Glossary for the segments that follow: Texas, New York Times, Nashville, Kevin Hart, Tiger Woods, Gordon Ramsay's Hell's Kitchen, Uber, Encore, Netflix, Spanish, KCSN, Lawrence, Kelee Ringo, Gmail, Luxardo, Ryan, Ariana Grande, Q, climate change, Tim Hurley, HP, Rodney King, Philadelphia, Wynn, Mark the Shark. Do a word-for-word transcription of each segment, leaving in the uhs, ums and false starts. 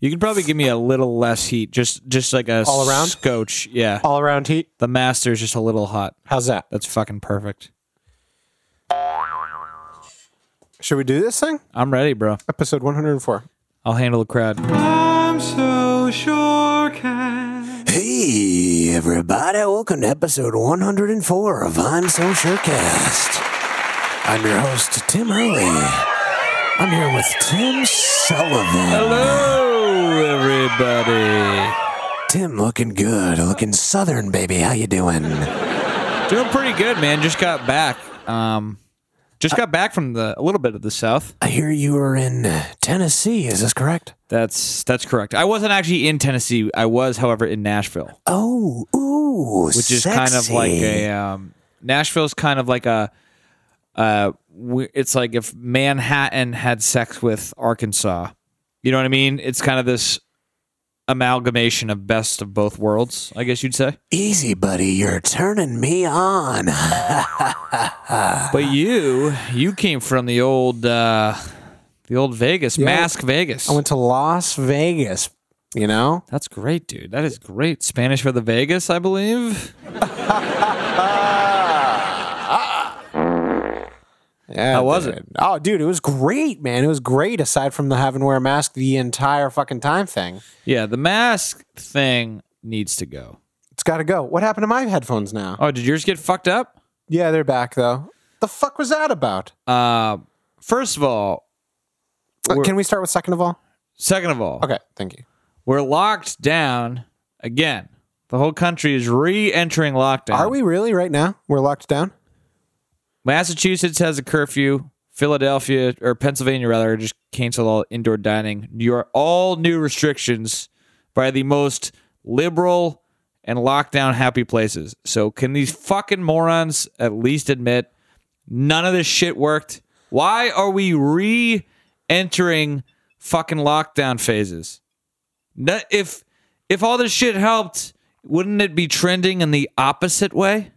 You could probably give me a little less heat, just just like a all around scotch. Yeah, all around heat. The master's just a little hot. How's that? That's fucking perfect. Should we do this thing? I'm ready, bro. Episode one hundred four. I'll handle the crowd. I'm so Surecast. Hey, everybody. Welcome to episode one hundred four of I'm So Surecast. I'm your host, Tim Hurley. I'm here with Tim Sullivan. Hello, everybody. Tim, looking good. Looking southern, baby. How you doing? Doing pretty good, man. Just got back. Um... Just got back from the a little bit of the South. I hear you were in Tennessee. Is this correct? That's that's correct. I wasn't actually in Tennessee. I was, however, in Nashville. Oh, ooh, which sexy. Is kind of like a um, Nashville's kind of like a. Uh, it's like if Manhattan had sex with Arkansas. You know what I mean? It's kind of this amalgamation of best of both worlds, I guess you'd say. Easy, buddy. You're turning me on. But you, you came from the old, uh, the old Vegas, yeah. Mask Vegas. I went to Las Vegas, you know? That's great, dude. That is great. Spanish for the Vegas, I believe. Yeah, how was dude. It? Oh, dude, it was great, man. It was great, aside from the having to wear a mask the entire fucking time thing. Yeah, the mask thing needs to go. It's got to go. What happened to my headphones now? Oh, did yours get fucked up? Yeah, they're back, though. The fuck was that about? Uh, first of all... Uh, can we start with second of all? Second of all. Okay, thank you. We're locked down again. The whole country is re-entering lockdown. Are we really right now? We're locked down? Massachusetts has a curfew. Philadelphia, or Pennsylvania rather, just canceled all indoor dining. New York, all new restrictions by the most liberal and lockdown happy places. So can these fucking morons at least admit none of this shit worked? Why are we re-entering fucking lockdown phases? If, if all this shit helped, wouldn't it be trending in the opposite way?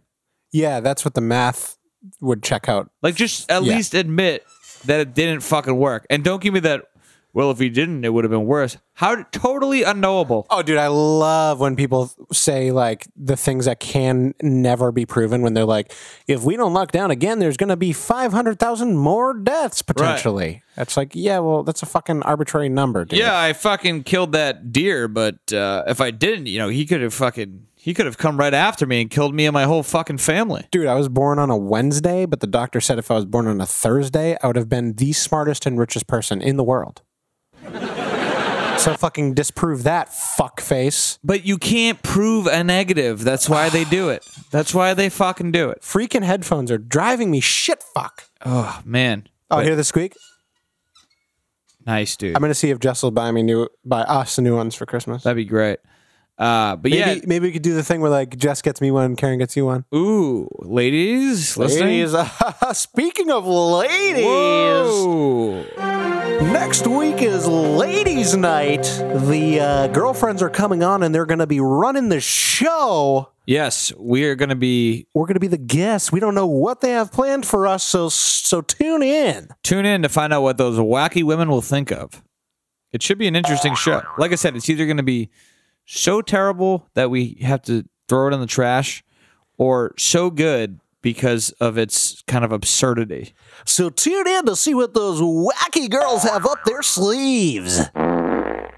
Yeah, that's what the math... would check out. Like, just at yeah. least admit that it didn't fucking work. And don't give me that, well, if you didn't, it would have been worse. How totally unknowable. Oh, dude, I love when people say, like, the things that can never be proven when they're like, if we don't lock down again, there's going to be five hundred thousand more deaths, potentially. Right. That's like, yeah, well, that's a fucking arbitrary number, dude. Yeah, I fucking killed that deer, but uh, if I didn't, you know, he could have fucking... He could have come right after me and killed me and my whole fucking family. Dude, I was born on a Wednesday, but the doctor said if I was born on a Thursday, I would have been the smartest and richest person in the world. So fucking disprove that, fuckface. But you can't prove a negative. That's why they do it. That's why they fucking do it. Freaking headphones are driving me shit fuck. Oh, man. Oh, but- hear the squeak? Nice, dude. I'm going to see if Jess will buy, me new- buy us new ones for Christmas. That'd be great. Uh, but maybe, yeah, maybe we could do the thing where like Jess gets me one, Karen gets you one. Ooh, ladies, ladies. Speaking of ladies, whoa. Next week is Ladies' Night. The uh, girlfriends are coming on, and they're going to be running the show. Yes, we are going to be. We're going to be the guests. We don't know what they have planned for us, so so tune in. Tune in to find out what those wacky women will think of. It should be an interesting show. Like I said, it's either going to be so terrible that we have to throw it in the trash, or so good because of its kind of absurdity. So tune in to see what those wacky girls have up their sleeves.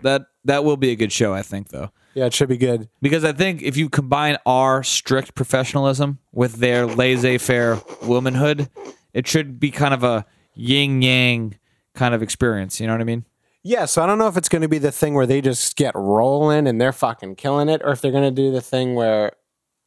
That that will be a good show, I think, though. Yeah, it should be good. Because I think if you combine our strict professionalism with their laissez-faire womanhood, it should be kind of a yin-yang kind of experience. You know what I mean? Yeah, so I don't know if it's going to be the thing where they just get rolling and they're fucking killing it, or if they're going to do the thing where,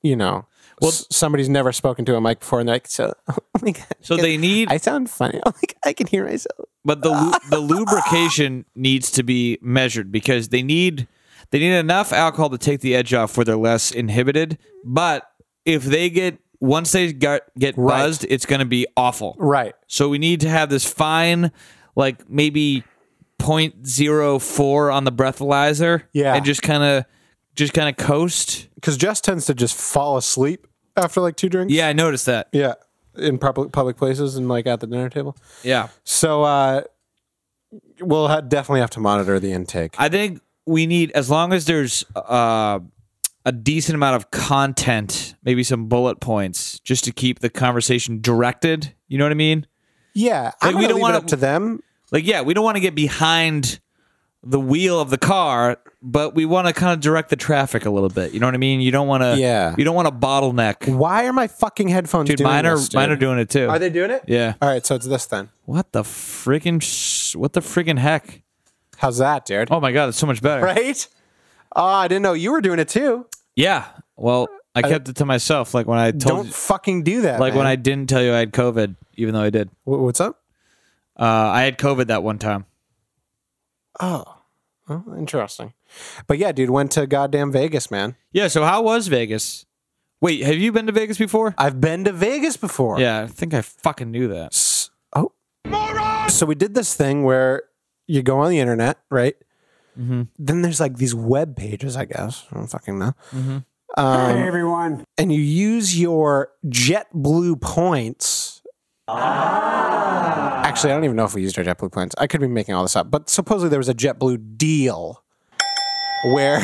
you know, well, s- somebody's never spoken to a mic before and they're like, so, oh my God, so they need... I sound funny. Oh my God, I can hear myself. But the the lubrication needs to be measured because they need they need enough alcohol to take the edge off where they're less inhibited. But if they get... Once they get, get buzzed, right. It's going to be awful. Right. So we need to have this fine, like maybe... zero point zero four on the breathalyzer, yeah, and just kind of, just kind of coast. Because Jess tends to just fall asleep after like two drinks. Yeah, I noticed that. Yeah, in public public places and like at the dinner table. Yeah. So uh, we'll ha- definitely have to monitor the intake. I think we need, as long as there's uh, a decent amount of content, maybe some bullet points, just to keep the conversation directed. You know what I mean? Yeah, like, we don't want it up to them. Like, yeah, we don't want to get behind the wheel of the car, but we want to kind of direct the traffic a little bit. You know what I mean? You don't want to. Yeah. You don't want to bottleneck. Why are my fucking headphones dude, doing mine are, this? Dude, mine are doing it too. Are they doing it? Yeah. All right, so it's this then. What the freaking? Sh- what the freaking heck? How's that, dude? Oh my god, it's so much better. Right? Oh, I didn't know you were doing it too. Yeah. Well, I, I kept it to myself. Like when I told. Don't you, fucking do that. Like man. When I didn't tell you I had COVID, even though I did. What's up? Uh, I had COVID that one time. Oh, well, interesting. But yeah, dude, went to goddamn Vegas, man. Yeah, so how was Vegas? Wait, have you been to Vegas before? I've been to Vegas before. Yeah, I think I fucking knew that. S- oh. Moron! So we did this thing where you go on the internet, right? Mm-hmm. Then there's like these web pages, I guess. I don't fucking know. Mm-hmm. Um, hey, everyone. And you use your JetBlue points. Ah. Actually, I don't even know if we used our JetBlue points. I could be making all this up, but supposedly there was a JetBlue deal where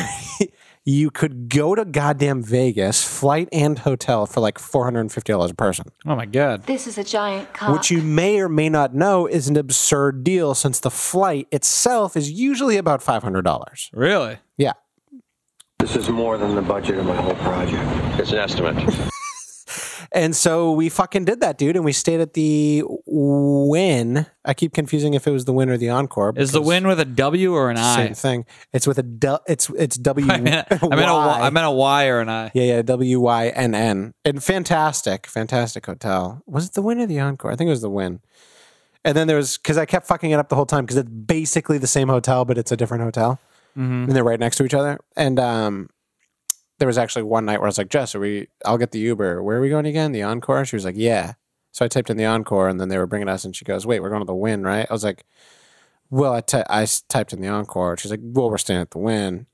you could go to goddamn Vegas, flight and hotel for like four hundred fifty dollars a person. Oh my god. This is a giant cock. Which you may or may not know is an absurd deal since the flight itself is usually about five hundred dollars. Really? Yeah. This is more than the budget of my whole project. It's an estimate. And so we fucking did that, dude, and we stayed at the Wynn. I keep confusing if it was the Wynn or the Encore. Is the Wynn with a W or an I? Same thing. It's with a du- it's it's W. I meant a, I meant a Y or an I. Yeah, yeah, W Y N N. And fantastic, fantastic hotel. Was it the Wynn or the Encore? I think it was the Wynn. And then there was because I kept fucking it up the whole time because it's basically the same hotel, but it's a different hotel, mm-hmm. and they're right next to each other. And um. There was actually one night where I was like, Jess, are we, I'll get the Uber. Where are we going again? The Encore? She was like, yeah. So I typed in the Encore and then they were bringing us and she goes, wait, we're going to the Wynn, right? I was like, well, I, t- I typed in the Encore. She's like, well, we're staying at the Wynn.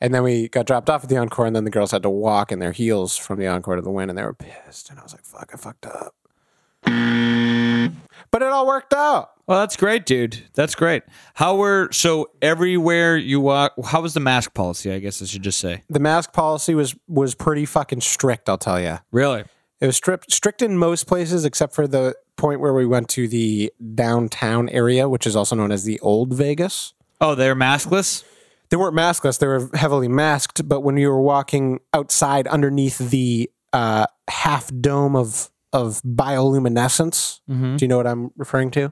And then we got dropped off at the Encore and then the girls had to walk in their heels from the Encore to the Wynn and they were pissed. And I was like, fuck, I fucked up. But it all worked out. Well, that's great, dude. That's great. How were, so everywhere you walk, how was the mask policy, I guess I should just say? The mask policy was was pretty fucking strict, I'll tell you. Really? It was strict, strict in most places, except for the point where we went to the downtown area, which is also known as the Old Vegas. Oh, they're maskless? They weren't maskless. They were heavily masked, but when you were walking outside underneath the uh, half dome of, of bioluminescence, mm-hmm. do you know what I'm referring to?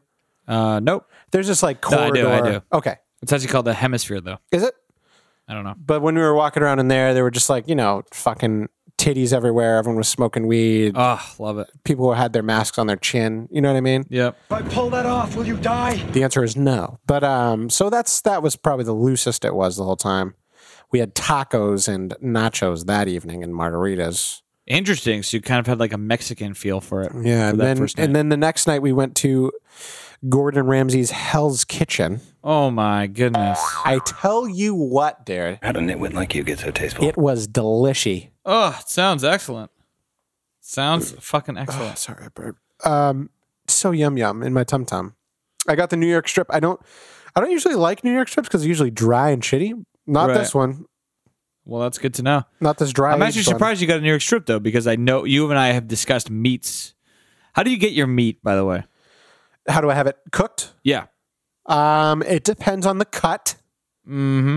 Uh, nope. There's this like corridor. No, I do, I do. Okay. It's actually called the hemisphere though. Is it? I don't know. But when we were walking around in there, they were just like, you know, fucking titties everywhere. Everyone was smoking weed. Oh, love it. People had their masks on their chin. You know what I mean? Yep. If I pull that off, will you die? The answer is no. But, um, so that's, that was probably the loosest it was the whole time. We had tacos and nachos that evening and margaritas. Interesting. So you kind of had like a Mexican feel for it. Yeah. For and, then, and then the next night we went to Gordon Ramsay's Hell's Kitchen. Oh my goodness. I tell you what, Darren. How did a nitwit like you get so tasteful? It was delishy. Oh, it sounds excellent. Sounds fucking excellent. Oh, sorry, I burped. Um, so yum yum in my tum tum. I got the New York strip. I don't I don't usually like New York strips because they're usually dry and shitty. Not right. This one. Well, that's good to know. Not this dry. I'm actually surprised one. You got a New York strip though, because I know you and I have discussed meats. How do you get your meat, by the way? How do I have it cooked? Yeah. Um, it depends on the cut. Mm-hmm.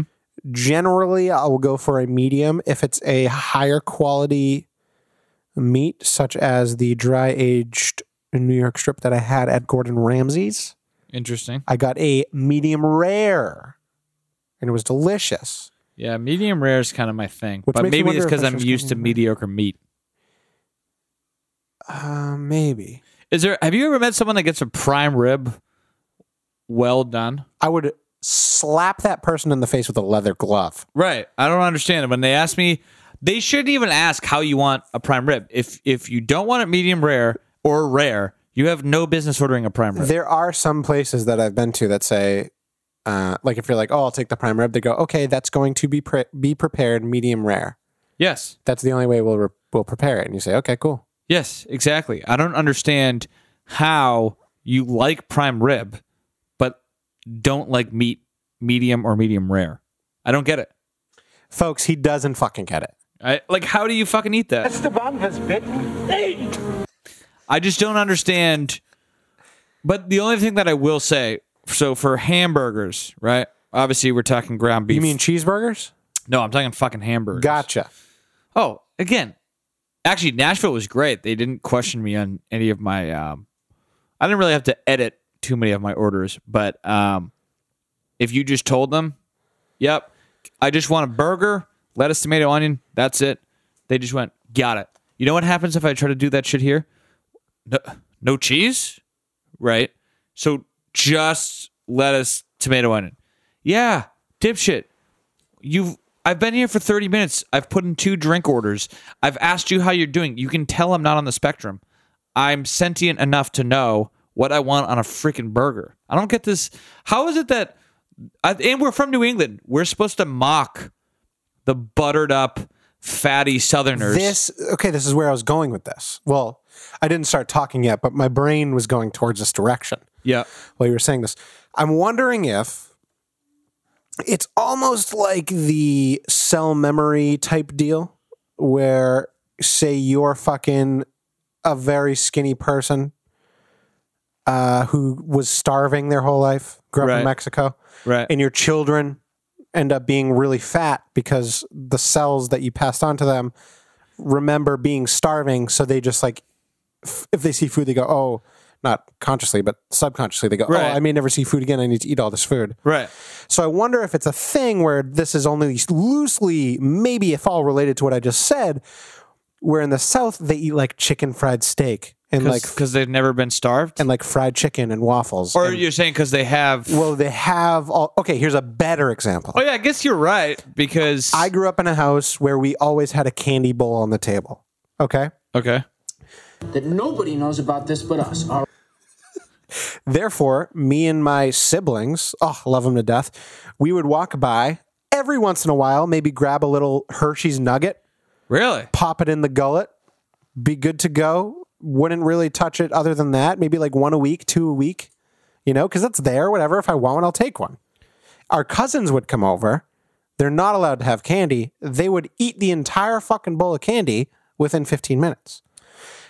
Generally, I will go for a medium. If it's a higher quality meat, such as the dry-aged New York strip that I had at Gordon Ramsay's. Interesting. I got a medium rare, and it was delicious. Yeah, medium rare is kind of my thing. Which but maybe it's because I'm used to mediocre meat. Uh, maybe. Is there? Have you ever met someone that gets a prime rib well done? I would slap that person in the face with a leather glove. Right. I don't understand it. When they ask me, they shouldn't even ask how you want a prime rib. If if you don't want it medium rare or rare, you have no business ordering a prime rib. There are some places that I've been to that say, uh, like if you're like, oh, I'll take the prime rib, they go, okay, that's going to be pre- be prepared medium rare. Yes. That's the only way we'll re- we'll prepare it. And you say, okay, cool. Yes, exactly. I don't understand how you like prime rib, but don't like meat medium or medium rare. I don't get it. Folks, he doesn't fucking get it. I, like, how do you fucking eat that? Esteban has bitten me. I just don't understand. But the only thing that I will say, so for hamburgers, right? Obviously, we're talking ground beef. You mean cheeseburgers? No, I'm talking fucking hamburgers. Gotcha. Oh, again, actually, Nashville was great. They didn't question me on any of my... Um, I didn't really have to edit too many of my orders, but um, if you just told them, yep, I just want a burger, lettuce, tomato, onion, that's it. They just went, got it. You know what happens if I try to do that shit here? No, no cheese? Right? So just lettuce, tomato, onion. Yeah, dipshit. You've... I've been here for thirty minutes. I've put in two drink orders. I've asked you how you're doing. You can tell I'm not on the spectrum. I'm sentient enough to know what I want on a freaking burger. I don't get this. How is it that... I, and we're from New England. We're supposed to mock the buttered up, fatty Southerners. This Okay, this is where I was going with this. Well, I didn't start talking yet, but my brain was going towards this direction. Yeah. While you were saying this. I'm wondering if... It's almost like the cell memory type deal where, say, you're fucking a very skinny person uh, who was starving their whole life, grew up right. in Mexico, right. and your children end up being really fat because the cells that you passed on to them remember being starving, so they just, like, f- if they see food, they go, oh... Not consciously, but subconsciously, they go, right. oh, I may never see food again. I need to eat all this food. Right. So I wonder if it's a thing where this is only loosely, maybe if all related to what I just said, where in the South, they eat like chicken fried steak. and Cause, like Because they've never been starved? And like fried chicken and waffles. Or and, you're saying because they have... Well, they have all... Okay, here's a better example. Oh, yeah, I guess you're right, because... I grew up in a house where we always had a candy bowl on the table. Okay? Okay. That nobody knows about this but us. Our- Therefore, me and my siblings, oh, love them to death, we would walk by every once in a while, maybe grab a little Hershey's nugget. Really? Pop it in the gullet. Be good to go. Wouldn't really touch it other than that. Maybe like one a week, two a week, you know, because it's there, whatever. If I want one, I'll take one. Our cousins would come over. They're not allowed to have candy. They would eat the entire fucking bowl of candy within fifteen minutes.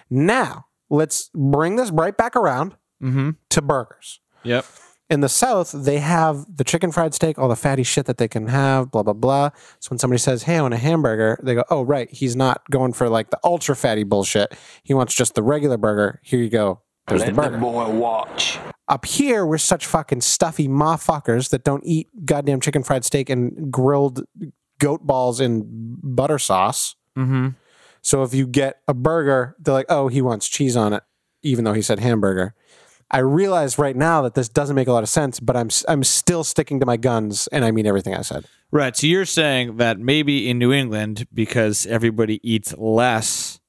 Now, let's bring this right back around mm-hmm. to burgers. Yep. In the South, they have the chicken fried steak, all the fatty shit that they can have, blah, blah, blah. So when somebody says, hey, I want a hamburger, they go, oh, right, he's not going for like the ultra fatty bullshit. He wants just the regular burger. Here you go. There's Let the burger. The boy watch. Up here, we're such fucking stuffy ma fuckers that don't eat goddamn chicken fried steak and grilled goat balls in butter sauce. Mm-hmm. So if you get a burger, they're like, oh, he wants cheese on it, even though he said hamburger. I realize right now that this doesn't make a lot of sense, but I'm I'm still sticking to my guns, and I mean everything I said. Right, so you're saying that maybe in New England, because everybody eats less...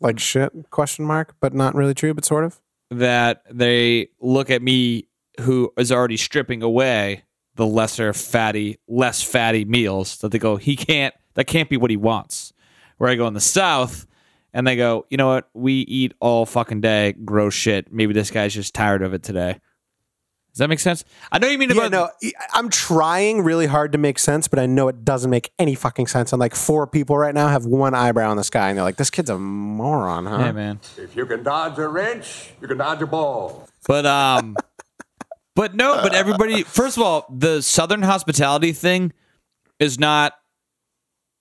Like shit, question mark, but not really true, but sort of? That they look at me, who is already stripping away the lesser fatty, less fatty meals, that they go, he can't, that can't be what he wants. Where I go in the South, and they go, you know what? We eat all fucking day, gross shit. Maybe this guy's just tired of it today. Does that make sense? I know you mean about... Yeah, no, I'm trying really hard to make sense, but I know it doesn't make any fucking sense. And like four people right now have one eyebrow in the sky, and they're like, this kid's a moron, huh? Yeah, man. If you can dodge a wrench, you can dodge a ball. But, um... but no, but everybody... First of all, the Southern hospitality thing is not...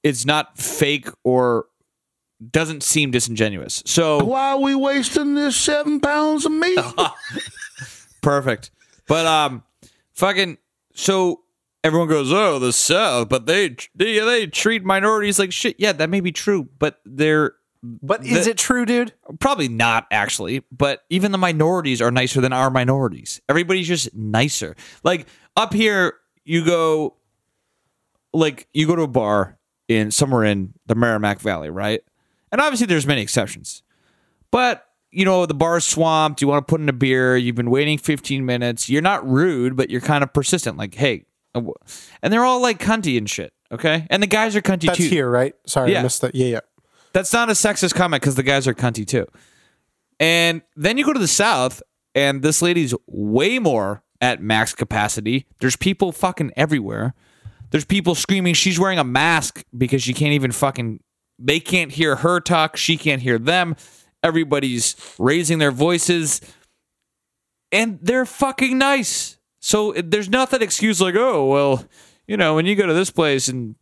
It's not fake or doesn't seem disingenuous. So why are we wasting this seven pounds of meat? Perfect. But um, fucking so everyone goes, oh, the South, but they they, they treat minorities like shit. Yeah, that may be true, but they're but the, is it true, dude? Probably not, actually. But even the minorities are nicer than our minorities. Everybody's just nicer. Like up here, you go, like you go to a bar. In somewhere in the Merrimack Valley, right? And obviously there's many exceptions. But, you know, the bar's swamped. You want to put in a beer. You've been waiting fifteen minutes. You're not rude, but you're kind of persistent. Like, hey. And they're all like cunty and shit, okay? And the guys are cunty That's too. That's here, right? Sorry, yeah. I missed that. Yeah, yeah. That's not a sexist comment because the guys are cunty too. And then you go to the South, and this lady's way more at max capacity. There's people fucking everywhere. There's people screaming she's wearing a mask because she can't even fucking... They can't hear her talk. She can't hear them. Everybody's raising their voices. And they're fucking nice. So there's not that excuse like, oh, well, you know, when you go to this place in,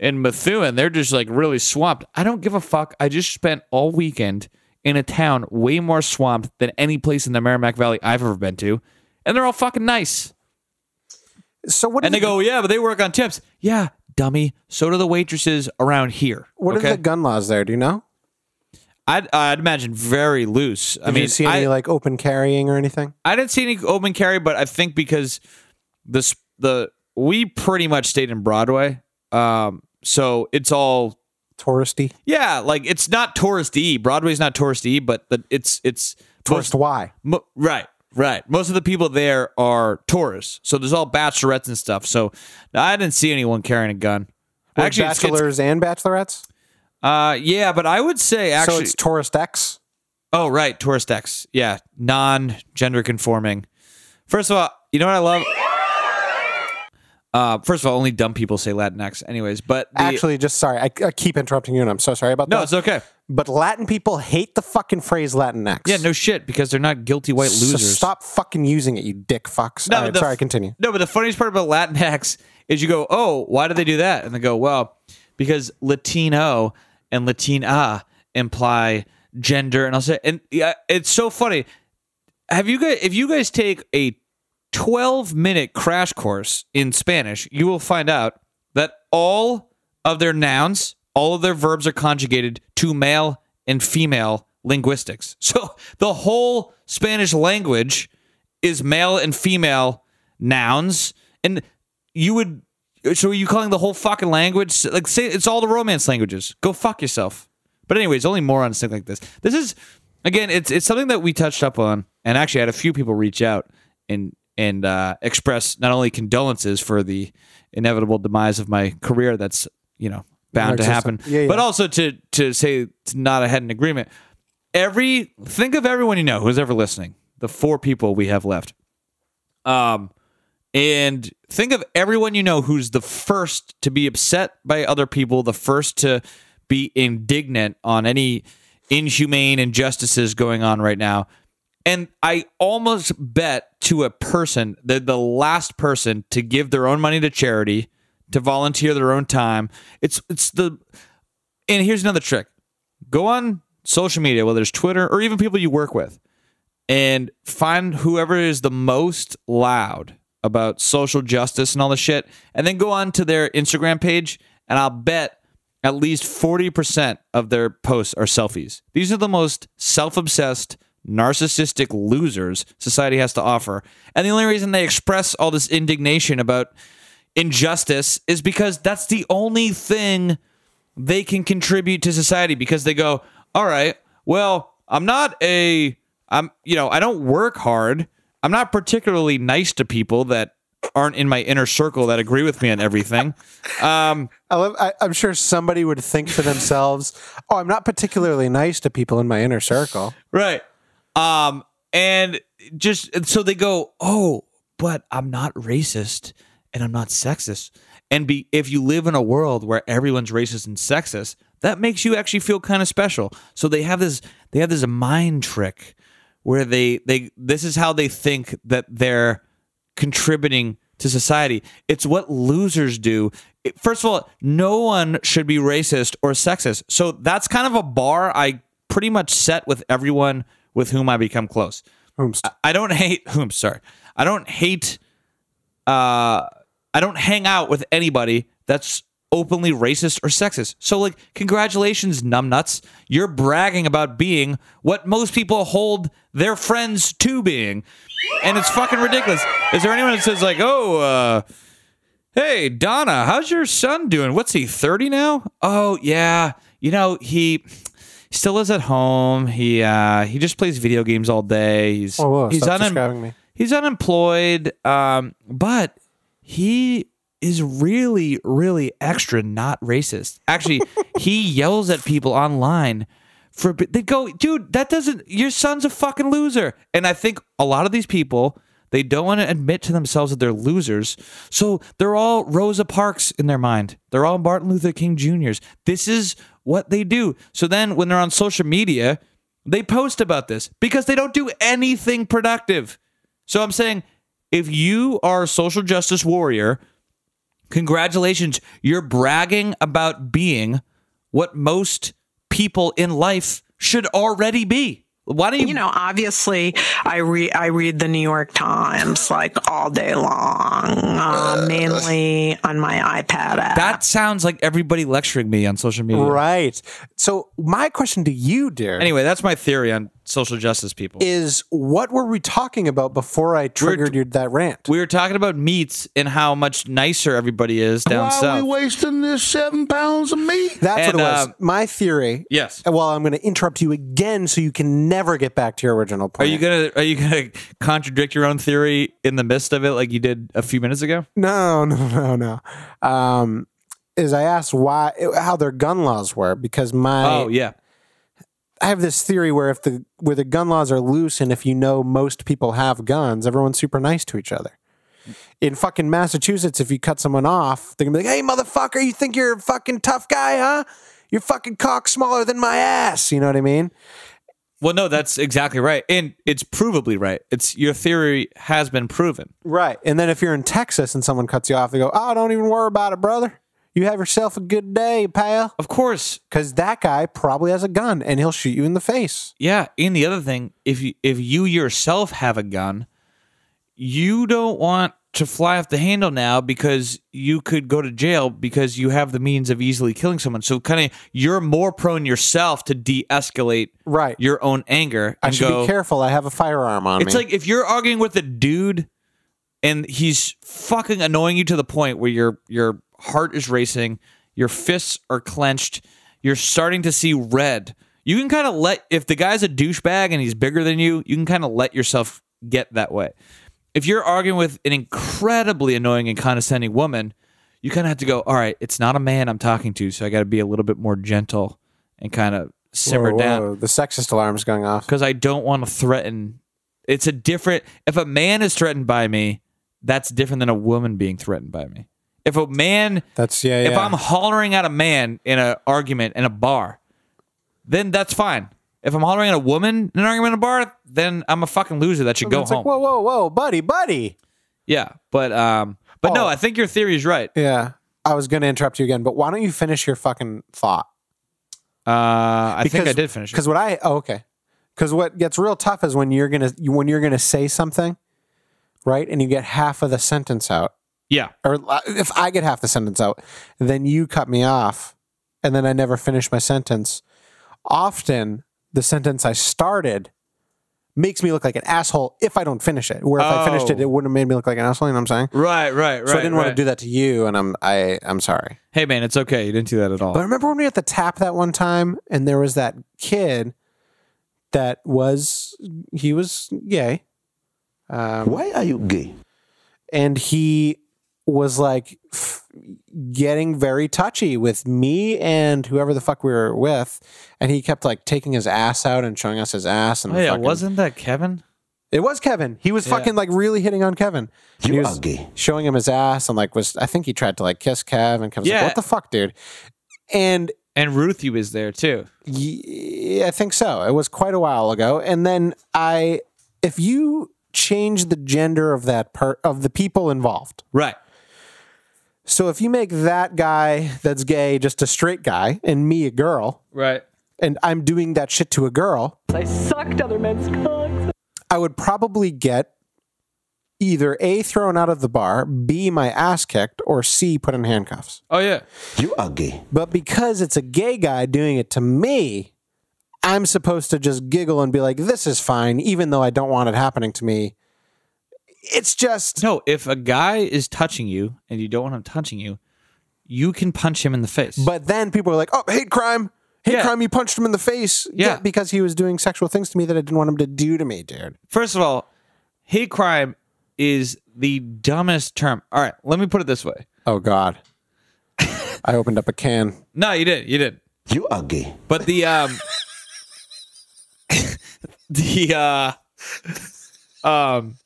in Methuen, they're just like really swamped. I don't give a fuck. I just spent all weekend in a town way more swamped than any place in the Merrimack Valley I've ever been to. And they're all fucking nice. So what? And they go, yeah, but they work on tips. Yeah, dummy. So do the waitresses around here. What okay? are the gun laws there? Do you know? I'd, I'd imagine very loose. Did I mean, you see any I, like open carrying or anything? I didn't see any open carry, but I think because this the we pretty much stayed in Broadway, um, so it's all touristy. Yeah, like it's not touristy. Broadway's not touristy, but the, it's it's tourist. Why? Mo- right. Right. Most of the people there are tourists. So there's all bachelorettes and stuff. So I didn't see anyone carrying a gun. Were actually, bachelors it's, it's, and bachelorettes? Uh, yeah, but I would say actually... So it's tourist X? Oh, right. Tourist X. Yeah. Non-gender conforming. First of all, you know what I love? Uh, first of all, only dumb people say Latinx anyways, but... The, actually, just sorry. I, I keep interrupting you and I'm so sorry about no, that. No, it's okay. But Latin people hate the fucking phrase Latinx. Yeah, no shit, because they're not guilty white so losers. Stop fucking using it, you dick fucks. No, all right, the, sorry, continue. No, but the funniest part about Latinx is you go, oh, why do they do that? And they go, well, because Latino and Latina imply gender. And I'll say, and yeah, it's so funny. Have you guys, if you guys take a twelve minute crash course in Spanish, you will find out that all of their nouns, all of their verbs are conjugated to male and female linguistics. So the whole Spanish language is male and female nouns. And you would... So are you calling the whole fucking language... Like, say it's all the Romance languages. Go fuck yourself. But anyways, only morons think like this. This is... Again, it's it's something that we touched up on. And actually, I had a few people reach out and, and uh, express not only condolences for the inevitable demise of my career that's, you know... bound to happen, yeah, yeah. but also to to say to nod ahead in agreement. Every think of everyone you know who's ever listening, the four people we have left, um, and think of everyone you know who's the first to be upset by other people, the first to be indignant on any inhumane injustices going on right now. And I almost bet to a person they're the last person to give their own money to charity, to volunteer their own time. It's it's the... And here's another trick. Go on social media, whether it's Twitter or even people you work with, and find whoever is the most loud about social justice and all this shit, and then go on to their Instagram page, and I'll bet at least forty percent of their posts are selfies. These are the most self-obsessed, narcissistic losers society has to offer. And the only reason they express all this indignation about... injustice is because that's the only thing they can contribute to society, because they go, all right, well, I'm not a, I'm, you know, I don't work hard. I'm not particularly nice to people that aren't in my inner circle that agree with me on everything. Um, I love, I, I'm sure somebody would think to themselves, oh, I'm not particularly nice to people in my inner circle. Right. Um, and just, and so they go, oh, but I'm not racist. And I'm not sexist. And be if you live in a world where everyone's racist and sexist, that makes you actually feel kind of special. So they have this they have this mind trick where they they this is how they think that they're contributing to society. It's what losers do. It, first of all, no one should be racist or sexist. So that's kind of a bar I pretty much set with everyone with whom I become close. Oops. I, I don't hate whom, sorry. I don't hate uh I don't hang out with anybody that's openly racist or sexist. So, like, congratulations, numbnuts. You're bragging about being what most people hold their friends to being. And it's fucking ridiculous. Is there anyone that says, like, oh, uh, hey, Donna, how's your son doing? What's he, thirty now? Oh, yeah. You know, he... still lives at home. He uh, he just plays video games all day. He's, oh, whoa, he's stop un- describing me. He's unemployed, um, but... he is really, really extra not racist. Actually, he yells at people online for... They go, dude, that doesn't... Your son's a fucking loser. And I think a lot of these people They don't want to admit to themselves that they're losers. So they're all Rosa Parks in their mind. They're all Martin Luther King Juniors This is what they do. So then when they're on social media, they post about this because they don't do anything productive. So I'm saying, if you are a social justice warrior, congratulations. You're bragging about being what most people in life should already be. Why do you? You know, obviously, I read I read the New York Times like all day long, uh, uh, mainly on my iPad app. That sounds like everybody lecturing me on social media, right? So, my question to you, dear. Anyway, that's my theory on social justice people. Is what were we talking about before I triggered we're, you that rant? We were talking about meats and how much nicer everybody is down Why south. Why are we wasting this seven pounds of meat? That's and, what it was. Uh, my theory. Yes. Well, I'm going to interrupt you again so you can never get back to your original point. Are you going to are you going to contradict your own theory in the midst of it like you did a few minutes ago? No, no, no, no. Um, is I asked why how their gun laws were because my Oh, yeah. I have this theory where if the where the gun laws are loose and if you know most people have guns, everyone's super nice to each other. In fucking Massachusetts, if you cut someone off, they're gonna be like, "Hey, motherfucker, you think you're a fucking tough guy, huh? Your fucking cock's smaller than my ass." You know what I mean? Well, no, that's exactly right. And it's provably right. It's your theory has been proven. Right. And then if you're in Texas and someone cuts you off, they go, "Oh, don't even worry about it, brother. You have yourself a good day, pal." Of course. Because that guy probably has a gun, and he'll shoot you in the face. Yeah, and the other thing, if you, if you yourself have a gun, you don't want to fly off the handle now because you could go to jail because you have the means of easily killing someone. So kind of you're more prone yourself to de-escalate right. your own anger. I should go, be careful. I have a firearm on it's me. It's like if you're arguing with a dude, and he's fucking annoying you to the point where you're you're... heart is racing, your fists are clenched, you're starting to see red. You can kind of let, if the guy's a douchebag and he's bigger than you, you can kind of let yourself get that way. If you're arguing with an incredibly annoying and condescending woman, you kind of have to go, all right, it's not a man I'm talking to, so I got to be a little bit more gentle and kind of simmer whoa, whoa, down. The sexist alarm's going off. Because I don't want to threaten. It's a different, if a man is threatened by me, that's different than a woman being threatened by me. If a man, that's, yeah, yeah. if I'm hollering at a man in an argument in a bar, then that's fine. If I'm hollering at a woman in an argument in a bar, then I'm a fucking loser. That should go it's home. Like, whoa, whoa, whoa, buddy, buddy. Yeah, but um, but oh. no, I think your theory is right. Yeah, I was going to interrupt you again, but why don't you finish your fucking thought? Uh, I because, think I did finish it. Because what I oh, okay, because what gets real tough is when you're gonna when you're gonna say something, right, and you get half of the sentence out. Yeah. Or if I get half the sentence out, then you cut me off, and then I never finish my sentence. Often, the sentence I started makes me look like an asshole if I don't finish it. Where if oh. I finished it, it wouldn't have made me look like an asshole, you know what I'm saying? Right, right, right. So I didn't right. want to do that to you, and I'm I, I'm sorry. Hey, man, it's okay. You didn't do that at all. But I remember when we were at the tap that one time, and there was that kid that was, he was gay. Um, Why are you gay? And he... was like f- getting very touchy with me and whoever the fuck we were with. And he kept like taking his ass out and showing us his ass. And oh, yeah, fucking... wasn't that Kevin? It was Kevin. He was yeah. fucking like really hitting on Kevin. And he was showing him his ass and like was, I think he tried to like kiss Kev and Kevin's yeah. like, what the fuck, dude? And and Ruthie was there too. Yeah, I think so. It was quite a while ago. And then I, if you change the gender of that part of the people involved. Right. So if you make that guy that's gay just a straight guy and me a girl, right? And I'm doing that shit to a girl, I sucked other men's cocks. I would probably get either A, thrown out of the bar, B, my ass kicked, or C, put in handcuffs. Oh, yeah. You are gay. But because it's a gay guy doing it to me, I'm supposed to just giggle and be like, this is fine, even though I don't want it happening to me. It's just... No, if a guy is touching you and you don't want him touching you, you can punch him in the face. But then people are like, oh, hate crime. Hate yeah. crime, you punched him in the face. Yeah. yeah. Because he was doing sexual things to me that I didn't want him to do to me, dude. First of all, hate crime is the dumbest term. All right, let me put it this way. Oh, God. I opened up a can. No, you didn't. You didn't. You are gay. But the... um, the... uh, um.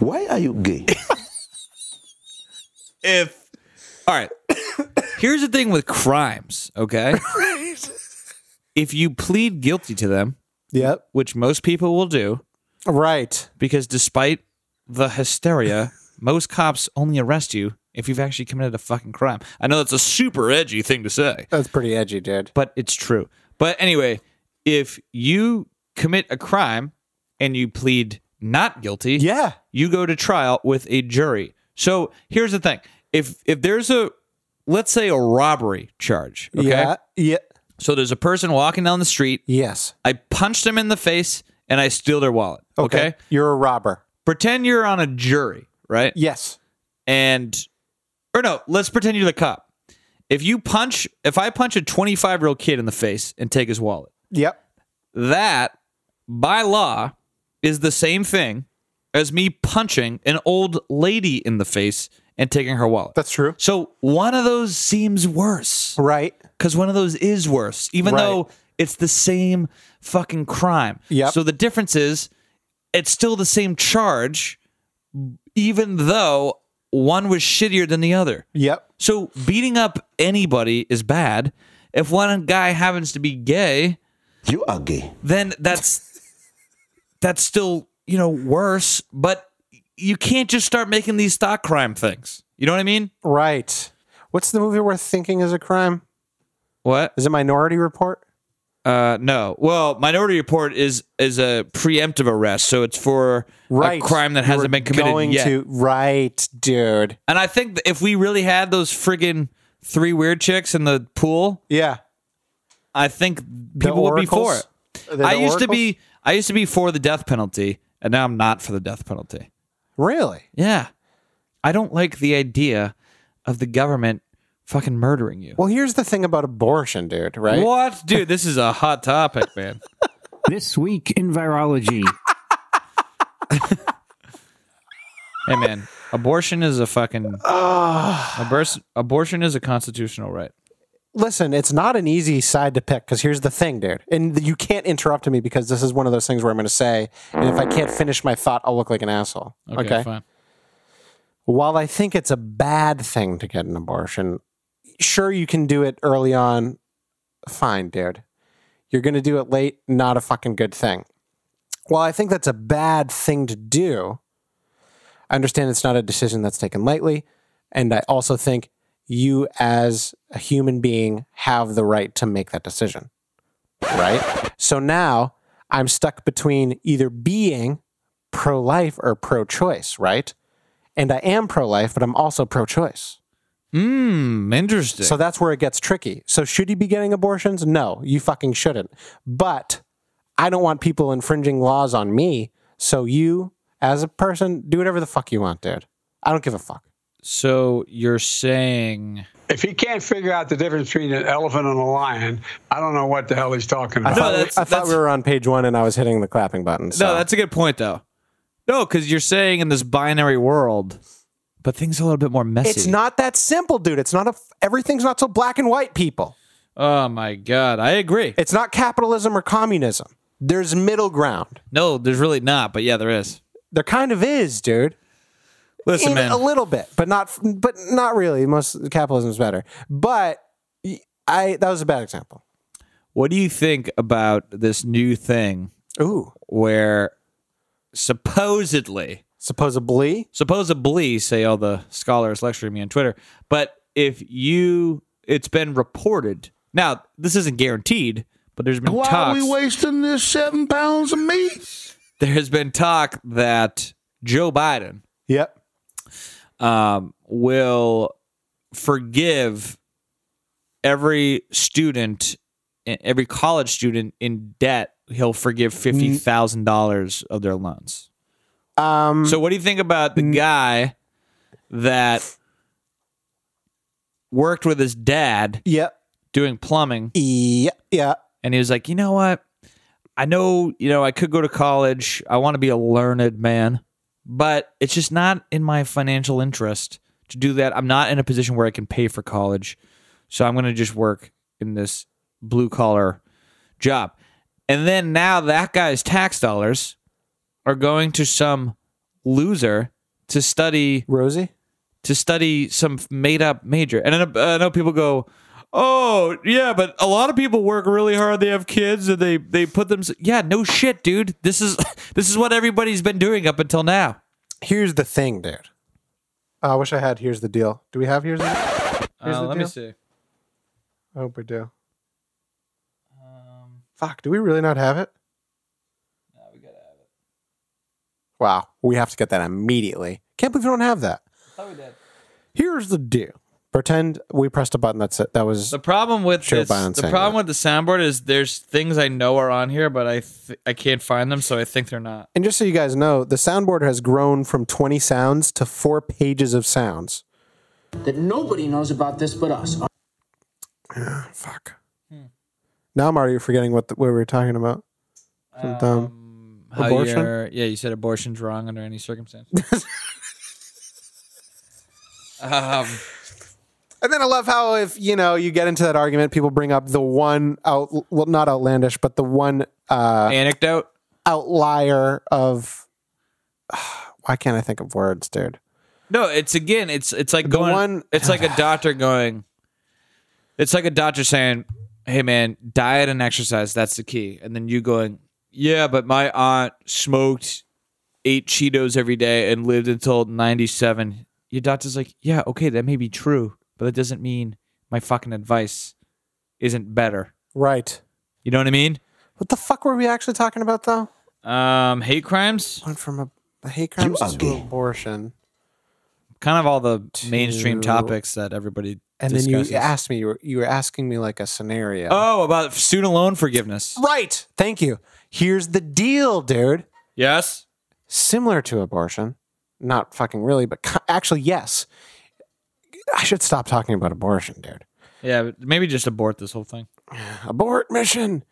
Why are you gay? If, all right, here's the thing with crimes, okay? Right. If you plead guilty to them, yep, which most people will do, right? Because despite the hysteria, most cops only arrest you if you've actually committed a fucking crime. I know that's a super edgy thing to say. That's pretty edgy, dude. But it's true. But anyway, if you commit a crime and you plead not guilty, yeah, you go to trial with a jury. So here's the thing. If if there's a, let's say, a robbery charge, okay? Yeah, yeah. So there's a person walking down the street. Yes. I punched him in the face and I steal their wallet, okay? Okay? You're a robber. Pretend you're on a jury, right? Yes. And, or no, let's pretend you're the cop. If you punch, if I punch a twenty-five-year-old kid in the face and take his wallet. Yep. That, by law, is the same thing as me punching an old lady in the face and taking her wallet. That's true. So one of those seems worse. Right. Because one of those is worse, even right. though it's the same fucking crime. Yep. So the difference is it's still the same charge, even though one was shittier than the other. Yep. So beating up anybody is bad. If one guy happens to be gay... You are gay. Then that's that's still... you know, worse, but you can't just start making these stock crime things. You know what I mean? Right. What's the movie where thinking is a crime? What? Is it Minority Report? Uh, no. Well, Minority Report is is a preemptive arrest, so it's for right. a crime that hasn't We're been committed going yet. To, right, dude. And I think if we really had those friggin' three weird chicks in the pool, yeah, I think people would be for it. The, the I used oracles? to be. I used to be for the death penalty. And now I'm not for the death penalty. Really? Yeah. I don't like the idea of the government fucking murdering you. Well, here's the thing about abortion, dude, right? What? Dude, this is a hot topic, man. This week in virology. Hey, man, abortion is a fucking... abor- abortion is a constitutional right. Listen, it's not an easy side to pick, because here's the thing, dude. And you can't interrupt me, because this is one of those things where I'm going to say, and if I can't finish my thought, I'll look like an asshole. Okay, okay, fine. While I think it's a bad thing to get an abortion, sure, you can do it early on. Fine, dude. You're going to do it late, not a fucking good thing. While I think that's a bad thing to do, I understand it's not a decision that's taken lightly, and I also think you as a human being have the right to make that decision, right? So now I'm stuck between either being pro-life or pro-choice, right? And I am pro-life, but I'm also pro-choice. Hmm, interesting. So that's where it gets tricky. So should you be getting abortions? No, you fucking shouldn't. But I don't want people infringing laws on me, so you, as a person, do whatever the fuck you want, dude. I don't give a fuck. So you're saying... If he can't figure out the difference between an elephant and a lion, I don't know what the hell he's talking about. I thought, no, that's, I thought we were on page one and I was hitting the clapping button. So. No, that's a good point, though. No, because you're saying in this binary world, but things are a little bit more messy. It's not that simple, dude. It's not a, everything's not so black and white, people. Oh, my God. I agree. It's not capitalism or communism. There's middle ground. No, there's really not, but yeah, there is. There kind of is, dude. Listen, in man. A little bit, but not, but not really. Most capitalism is better. But I that was a bad example. What do you think about this new thing? Ooh, where supposedly, supposedly, supposedly, say all the scholars lecturing me on Twitter. But if you, it's been reported. Now this isn't guaranteed, but there's been. Why talks, are we wasting this seven pounds of meat? There has been talk that Joe Biden. Yep. Um, will forgive every student, every college student in debt. He'll forgive fifty thousand dollars of their loans. Um, so what do you think about the guy that worked with his dad yep. doing plumbing? Yeah, yeah. And he was like, you know what? I know, you know, I could go to college. I want to be a learned man. But it's just not in my financial interest to do that. I'm not in a position where I can pay for college. So I'm going to just work in this blue-collar job. And then now that guy's tax dollars are going to some loser to study Rosie, to study some made up major. And I know, I know people go, oh yeah, but a lot of people work really hard. They have kids and they, they put them. Yeah, no shit, dude. This is this is what everybody's been doing up until now. Here's the thing, dude. Oh, I wish I had. Here's the deal. Do we have here's the? Here's uh, the let deal? me see. I hope we do. Um, Fuck. Do we really not have it? No, we gotta have it. Wow, we have to get that immediately. Can't believe we don't have that. I thought we did. Here's the deal. Pretend we pressed a button. That's it. That was the problem with this, the problem with the soundboard is there's things I know are on here, but I th- I can't find them, so I think they're not. And just so you guys know, the soundboard has grown from twenty sounds to four pages of sounds that nobody knows about this but us. Uh, fuck. Hmm. Now I'm already forgetting what the, what we were talking about. And, um, um, abortion. Yeah, you said abortion's wrong under any circumstances. um. And then I love how if, you know, you get into that argument, people bring up the one, out, well, not outlandish, but the one... Uh, anecdote? Outlier of... Uh, why can't I think of words, dude? No, it's again, it's it's like the going... One, it's like a doctor going... It's like a doctor saying, hey, man, diet and exercise, that's the key. And then you going, yeah, but my aunt smoked eight Cheetos every day and lived until ninety-seven. Your doctor's like, yeah, okay, that may be true. But that doesn't mean my fucking advice isn't better. Right. You know what I mean? What the fuck were we actually talking about, though? Um, hate crimes? Went from a, a hate crimes to gay. Abortion. Kind of all the to... mainstream topics that everybody and discusses. And then you asked me, you were, you were asking me like a scenario. Oh, about student loan forgiveness. Right. Thank you. Here's the deal, dude. Yes? Similar to abortion. Not fucking really, but co- actually, yes. I should stop talking about abortion, dude. Yeah, but maybe just abort this whole thing. Abort mission.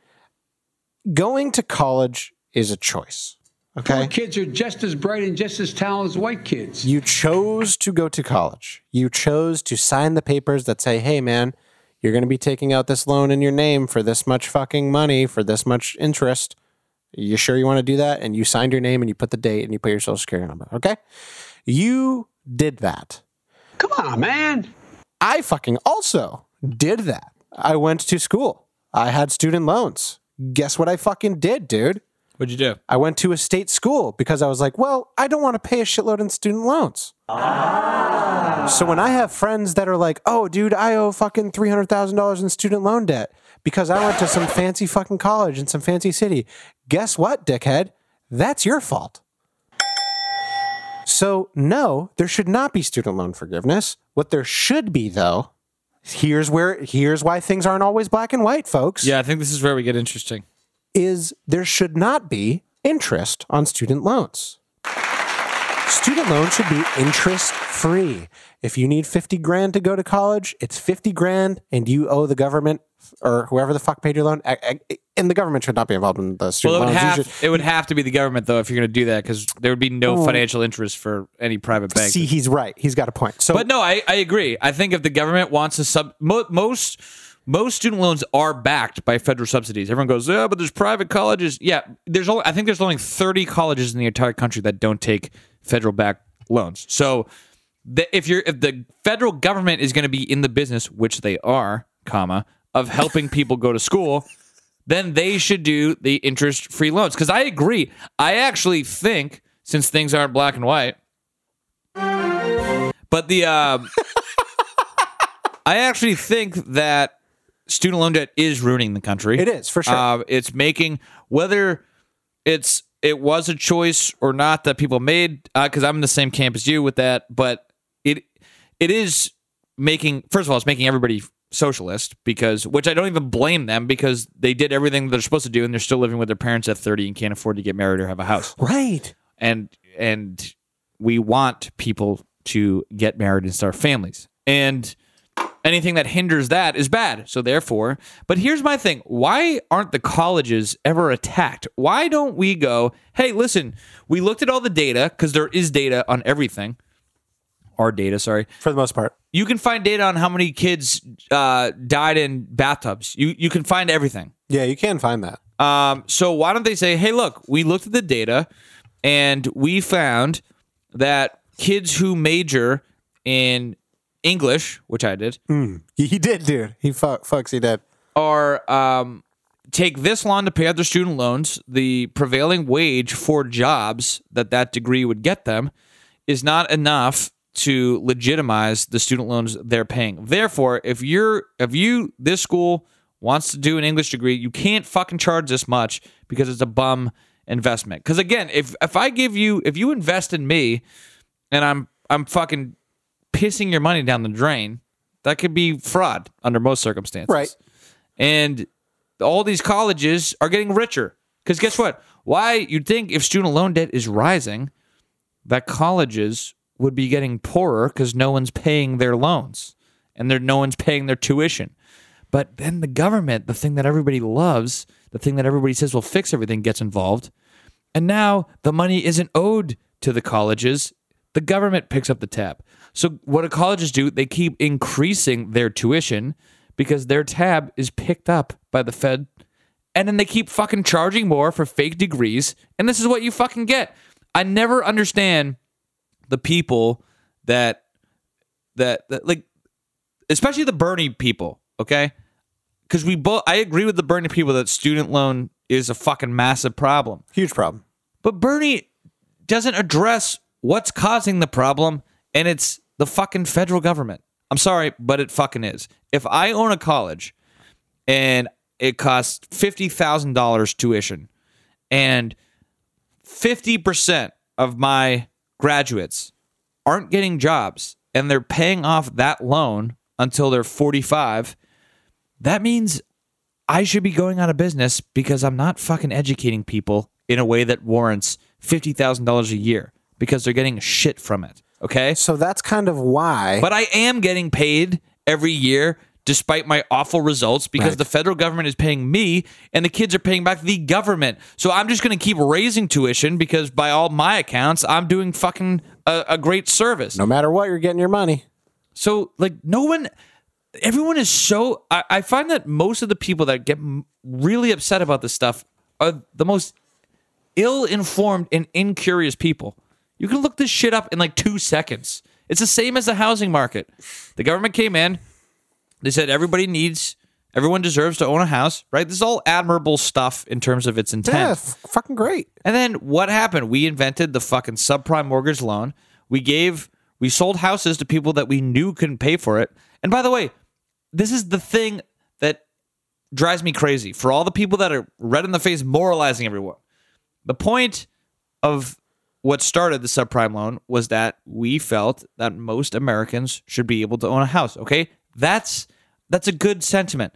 Going to college is a choice. Okay. Black kids are just as bright and just as talented as white kids. You chose to go to college. You chose to sign the papers that say, hey, man, you're going to be taking out this loan in your name for this much fucking money, for this much interest. You sure you want to do that? And you signed your name and you put the date and you put your social security number. Okay. You did that. Come on, man. I fucking also did that. I went to school. I had student loans. Guess what I fucking did, dude? What'd you do? I went to a state school because I was like, well, I don't want to pay a shitload in student loans. Ah. So when I have friends that are like, oh, dude, I owe fucking three hundred thousand dollars in student loan debt because I went to some fancy fucking college in some fancy city. Guess what, dickhead? That's your fault. So, no, there should not be student loan forgiveness. What there should be, though, here's where here's why things aren't always black and white, folks. Yeah, I think this is where we get interesting. Is there should not be interest on student loans. Student loans should be interest-free. If you need fifty grand to go to college, it's fifty grand, and you owe the government or whoever the fuck paid your loan. And the government should not be involved in the student well, it would loans. Have, should, it would have to be the government, though, if you're going to do that, because there would be no oh, financial interest for any private bank. See, he's right. He's got a point. So, but no, I, I agree. I think if the government wants to sub... Mo- most... Most student loans are backed by federal subsidies. Everyone goes, yeah, but there's private colleges. Yeah, there's only, I think there's only thirty colleges in the entire country that don't take federal-backed loans. So the, if you're if the federal government is going to be in the business, which they are, comma, of helping people go to school, then they should do the interest-free loans. Because I agree. I actually think, since things aren't black and white, but the... Uh, I actually think that student loan debt is ruining the country. It is, for sure. Uh, it's making, whether it's it was a choice or not that people made, because uh, I'm in the same camp as you with that, but it it is making, first of all, it's making everybody socialist, because which I don't even blame them, because they did everything they're supposed to do, and they're still living with their parents at thirty and can't afford to get married or have a house. Right. And and we want people to get married and start families. And... anything that hinders that is bad. So therefore, but here's my thing. Why aren't the colleges ever attacked? Why don't we go, hey, listen, we looked at all the data, because there is data on everything. Our data, sorry. For the most part. You can find data on how many kids uh, died in bathtubs. You you can find everything. Yeah, you can find that. Um, so why don't they say, hey, look, we looked at the data and we found that kids who major in English, which I did. Mm. He did, dude. He fuck, fucks, he did. Are, um, take this long to pay out their student loans. The prevailing wage for jobs that that degree would get them is not enough to legitimize the student loans they're paying. Therefore, if you're, if you, this school wants to do an English degree, you can't fucking charge this much because it's a bum investment. Because again, if if I give you, if you invest in me, and I'm I'm fucking pissing your money down the drain, that could be fraud under most circumstances. Right. And all these colleges are getting richer because guess what? Why you'd think if student loan debt is rising, that colleges would be getting poorer because no one's paying their loans and there no one's paying their tuition. But then the government, the thing that everybody loves, the thing that everybody says will fix everything, gets involved. And now the money isn't owed to the colleges. The government picks up the tab. So what do colleges do? They keep increasing their tuition because their tab is picked up by the Fed. And then they keep fucking charging more for fake degrees. And this is what you fucking get. I never understand the people that, that, that like, especially the Bernie people. Okay, because we both, I agree with the Bernie people that student loan is a fucking massive problem. Huge problem. But Bernie doesn't address what's causing the problem, and it's the fucking federal government. I'm sorry, but it fucking is. If I own a college and it costs fifty thousand dollars tuition and fifty percent of my graduates aren't getting jobs and they're paying off that loan until they're forty-five, that means I should be going out of business because I'm not fucking educating people in a way that warrants fifty thousand dollars a year because they're getting shit from it, okay? So that's kind of why. But I am getting paid every year despite my awful results because right. the federal government is paying me and the kids are paying back the government. So I'm just going to keep raising tuition because by all my accounts, I'm doing fucking a, a great service. No matter what, you're getting your money. So, like, no one... Everyone is so... I, I find that most of the people that get m- really upset about this stuff are the most ill-informed and incurious people. You can look this shit up in, like, two seconds. It's the same as the housing market. The government came in. They said everybody needs... Everyone deserves to own a house, right? This is all admirable stuff in terms of its intent. Yeah, f- fucking great. And then what happened? We invented the fucking subprime mortgage loan. We gave... We sold houses to people that we knew couldn't pay for it. And by the way, this is the thing that drives me crazy. For all the people that are red in the face moralizing everyone, the point of what started the subprime loan was that we felt that most Americans should be able to own a house. Okay? That's that's a good sentiment.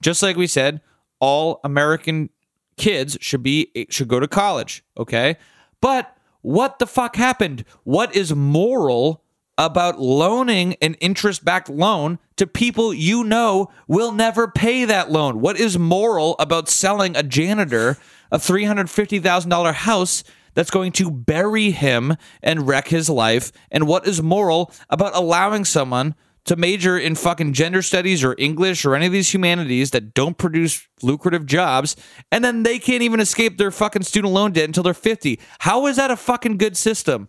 Just like we said, all American kids should be should go to college. Okay? But what the fuck happened? What is moral about loaning an interest-backed loan to people you know will never pay that loan? What is moral about selling a janitor a three hundred fifty thousand dollars house that's going to bury him and wreck his life? And what is moral about allowing someone to major in fucking gender studies or English or any of these humanities that don't produce lucrative jobs, and then they can't even escape their fucking student loan debt until they're fifty? How is that a fucking good system?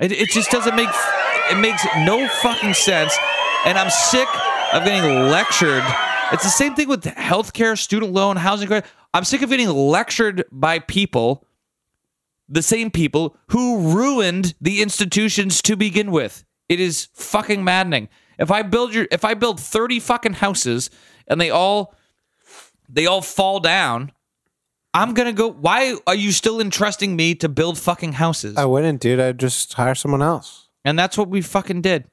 It, it just doesn't make... It makes no fucking sense, and I'm sick of getting lectured. It's the same thing with healthcare, student loan, housing credit. I'm sick of getting lectured by people, the same people, who ruined the institutions to begin with. It is fucking maddening. If I build your, if I build thirty fucking houses and they all, they all fall down, I'm gonna go. Why are you still entrusting me to build fucking houses? I wouldn't, dude. I'd just hire someone else. And that's what we fucking did.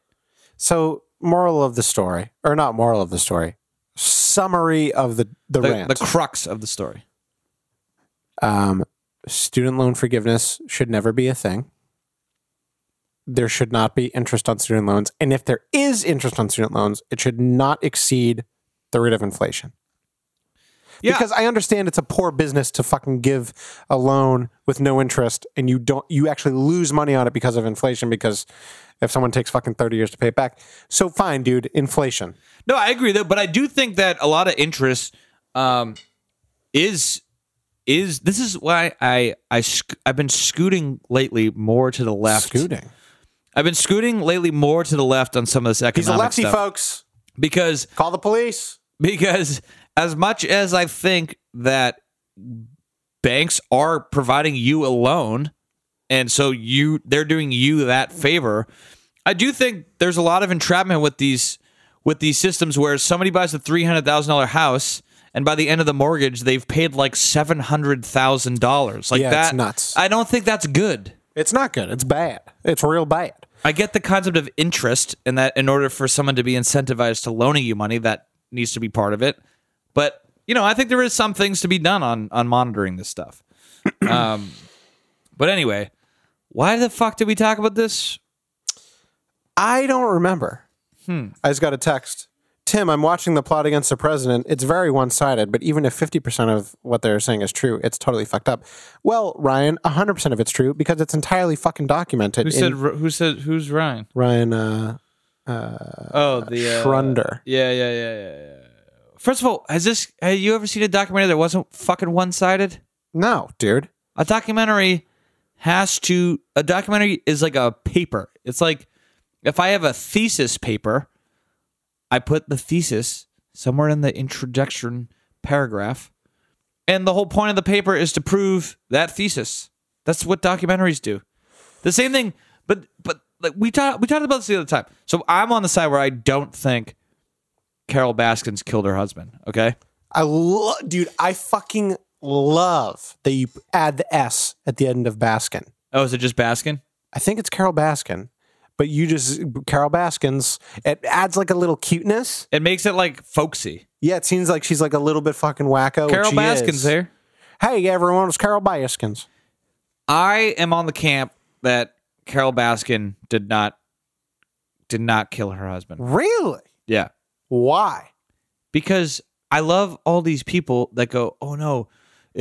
So, moral of the story, or not moral of the story, summary of the the, the rant, the crux of the story. Um, student loan forgiveness should never be a thing. There should not be interest on student loans. And if there is interest on student loans, it should not exceed the rate of inflation. Yeah. Because I understand it's a poor business to fucking give a loan with no interest, and you don't, you actually lose money on it because of inflation, because if someone takes fucking thirty years to pay it back. So fine, dude, inflation. No, I agree though, but I do think that a lot of interest um, is is this is why I, I sc- I've been scooting lately more to the left. Scooting. I've been scooting lately more to the left on some of this economic stuff. He's a lefty, stuff, folks. Because call the police. Because as much as I think that banks are providing you a loan, and so you they're doing you that favor, I do think there's a lot of entrapment with these with these systems where somebody buys a three hundred thousand dollars house, and by the end of the mortgage, they've paid like seven hundred thousand dollars. Like yeah, that, it's nuts. I don't think that's good. It's not good. It's bad. It's real bad. I get the concept of interest, and that in order for someone to be incentivized to loaning you money, that needs to be part of it. But, you know, I think there is some things to be done on, on monitoring this stuff. um, but anyway, why the fuck did we talk about this? I don't remember. Hmm. I just got a text. Tim, I'm watching The Plot Against the President. It's very one-sided, but even if fifty percent of what they're saying is true, it's totally fucked up. Well, Ryan, one hundred percent of it's true because it's entirely fucking documented. Who said? In, who said? Who's Ryan? Ryan uh, uh, oh, the, uh, Schrunder. Yeah, yeah, yeah, yeah, yeah. First of all, has this? Have you ever seen a documentary that wasn't fucking one-sided? No, dude. A documentary has to... A documentary is like a paper. It's like if I have a thesis paper... I put the thesis somewhere in the introduction paragraph, and the whole point of the paper is to prove that thesis. That's what documentaries do. The same thing, but but like we talked we talked about this the other time. So I'm on the side where I don't think Carole Baskin's killed her husband. Okay, I lo- dude, I fucking love that you add the S at the end of Baskin. Oh, is it just Baskin? I think it's Carole Baskin. But you just, Carole Baskin's, it adds like a little cuteness. It makes it like folksy. Yeah, it seems like she's like a little bit fucking wacko. Carole Baskin's there. Hey, everyone, it's Carole Baskin's. I am on the camp that Carole Baskin did not, did not kill her husband. Really? Yeah. Why? Because I love all these people that go, oh no,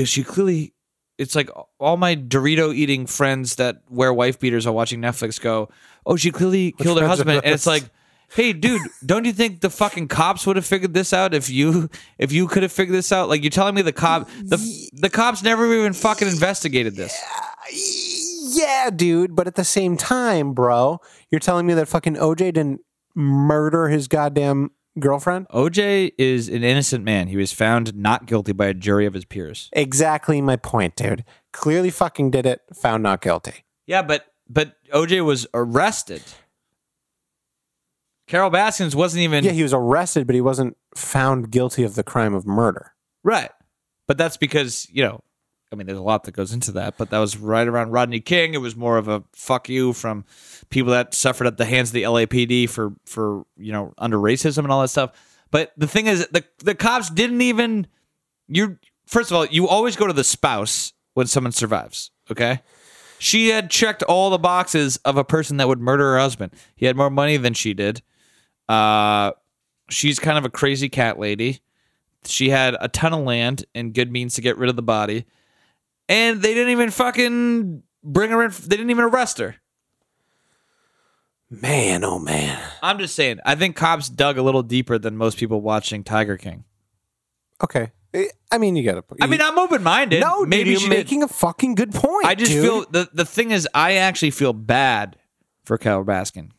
she clearly, it's like all my Dorito-eating friends that wear wife beaters are watching Netflix go, oh, she clearly killed her husband. And it's like, hey, dude, don't you think the fucking cops would have figured this out if you if you could have figured this out? Like, you're telling me the cop the the cops never even fucking investigated this. Yeah, dude. But at the same time, bro, you're telling me that fucking O J didn't murder his goddamn girlfriend? O J is an innocent man. He was found not guilty by a jury of his peers. Exactly my point, dude. Clearly fucking did it. Found not guilty. Yeah, but but O J was arrested. Carole Baskin wasn't even... Yeah, he was arrested, but he wasn't found guilty of the crime of murder. Right. But that's because, you know, I mean, there's a lot that goes into that, but that was right around Rodney King. It was more of a fuck you from people that suffered at the hands of the L A P D for, for you know, under racism and all that stuff. But the thing is, the the cops didn't even... You First of all, you always go to the spouse when someone survives, okay? She had checked all the boxes of a person that would murder her husband. He had more money than she did. Uh, she's kind of a crazy cat lady. She had a ton of land and good means to get rid of the body. And they didn't even fucking bring her in. They didn't even arrest her. Man, oh man. I'm just saying, I think cops dug a little deeper than most people watching Tiger King. Okay. I mean, you gotta. You, I mean, I'm open-minded. No, dude, maybe you're making did. a fucking good point. I just dude. feel the, the thing is, I actually feel bad for Carole Baskin.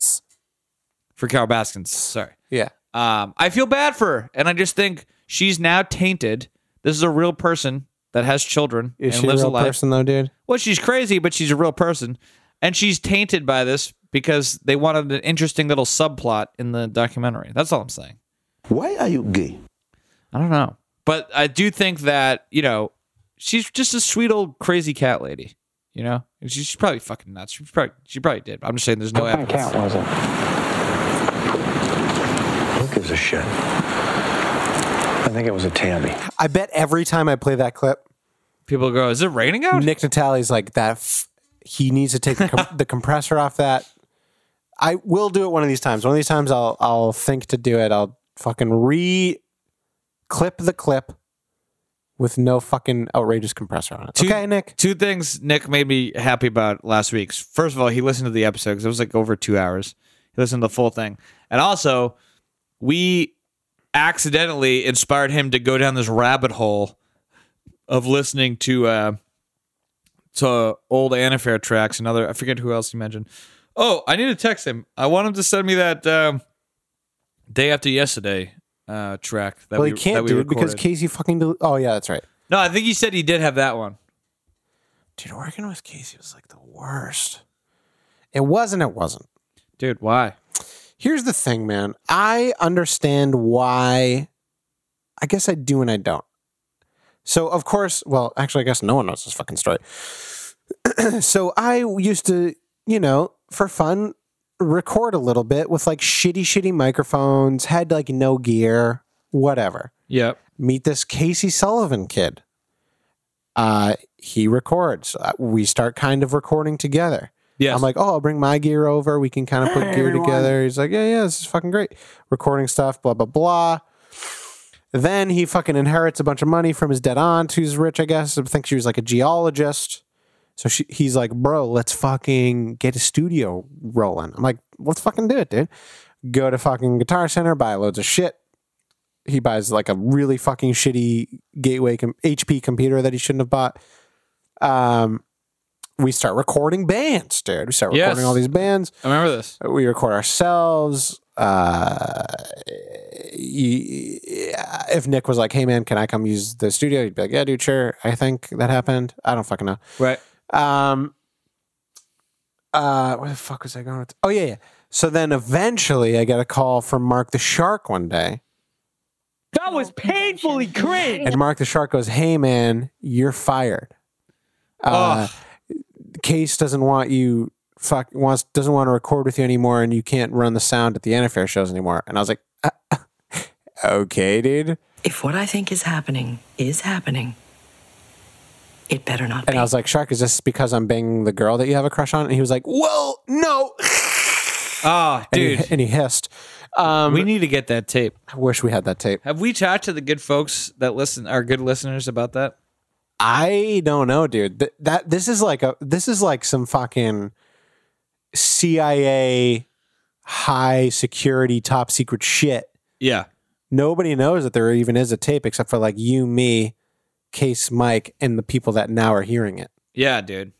For Carole Baskin, sorry. Yeah. Um, I feel bad for her, and I just think she's now tainted. This is a real person that has children is and she lives a real a life. Person though, dude. Well, she's crazy, but she's a real person, and she's tainted by this because they wanted an interesting little subplot in the documentary. That's all I'm saying. Why are you gay? I don't know. But I do think that, you know, she's just a sweet old crazy cat lady, you know? And she's probably fucking nuts. She probably, she probably did. But I'm just saying there's no evidence. What kind of cat was it? Who gives a shit? I think it was a tabby. I bet every time I play that clip, people go, is it raining out? Nick Natale's like, that. F- he needs to take the, com- the compressor off that. I will do it one of these times. One of these times I'll, I'll think to do it. I'll fucking re... Clip the clip with no fucking outrageous compressor on it. Two, okay, Nick. Two things Nick made me happy about last week's. First of all, he listened to the episode because it was like over two hours. He listened to the full thing. And also, we accidentally inspired him to go down this rabbit hole of listening to uh, to old Antifair tracks. Another, I forget who else you mentioned. Oh, I need to text him. I want him to send me that um, Day After Yesterday uh, track. That well, we, he can't that we do recorded. It because Casey fucking... Del- oh, yeah, that's right. No, I think he said he did have that one. Dude, working with Casey was like the worst. It wasn't, it wasn't. Dude, why? Here's the thing, man. I understand why... I guess I do and I don't. So, of course... Well, actually, I guess no one knows this fucking story. So, I used to, you know, for fun, record a little bit with like shitty, shitty microphones, had like no gear, whatever. Yep. Meet this Casey Sullivan kid. Uh, he records. We start kind of recording together. Yeah. I'm like, oh, I'll bring my gear over. We can kind of put hey, gear everyone. together. He's like, yeah, yeah, this is fucking great. Recording stuff, blah, blah, blah. Then he fucking inherits a bunch of money from his dead aunt, who's rich, I guess. I think she was like a geologist. So she, he's like, bro, let's fucking get a studio rolling. I'm like, let's fucking do it, dude. Go to fucking Guitar Center, buy loads of shit. He buys like a really fucking shitty Gateway com- H P computer that he shouldn't have bought. Um, we start recording bands, dude. We start recording yes. all these bands. I remember this. We record ourselves. Uh, if Nick was like, hey, man, can I come use the studio? He'd be like, yeah, dude, sure. I think that happened. I don't fucking know. Right. Um. Uh. Where the fuck was I going with? Oh yeah, yeah. So then eventually, I got a call from Mark the Shark one day. That was painfully cringe. And Mark the Shark goes, "Hey man, you're fired. Uh, Case doesn't want you. Fuck wants doesn't want to record with you anymore, and you can't run the sound at the Antifair shows anymore." And I was like, uh, "Okay, dude. If what I think is happening is happening." It better not be. And I was like, Shark, is this because I'm banging the girl that you have a crush on? And he was like, well, no. Ah, oh, dude. And he, and he hissed. Um, we need to get that tape. I wish we had that tape. Have we talked to the good folks that listen, our good listeners, about that? I don't know, dude. Th- that this is like a this is like some fucking C I A high security top secret shit. Yeah. Nobody knows that there even is a tape except for like you, me, Case, Mike, and the people that now are hearing it. Yeah, dude.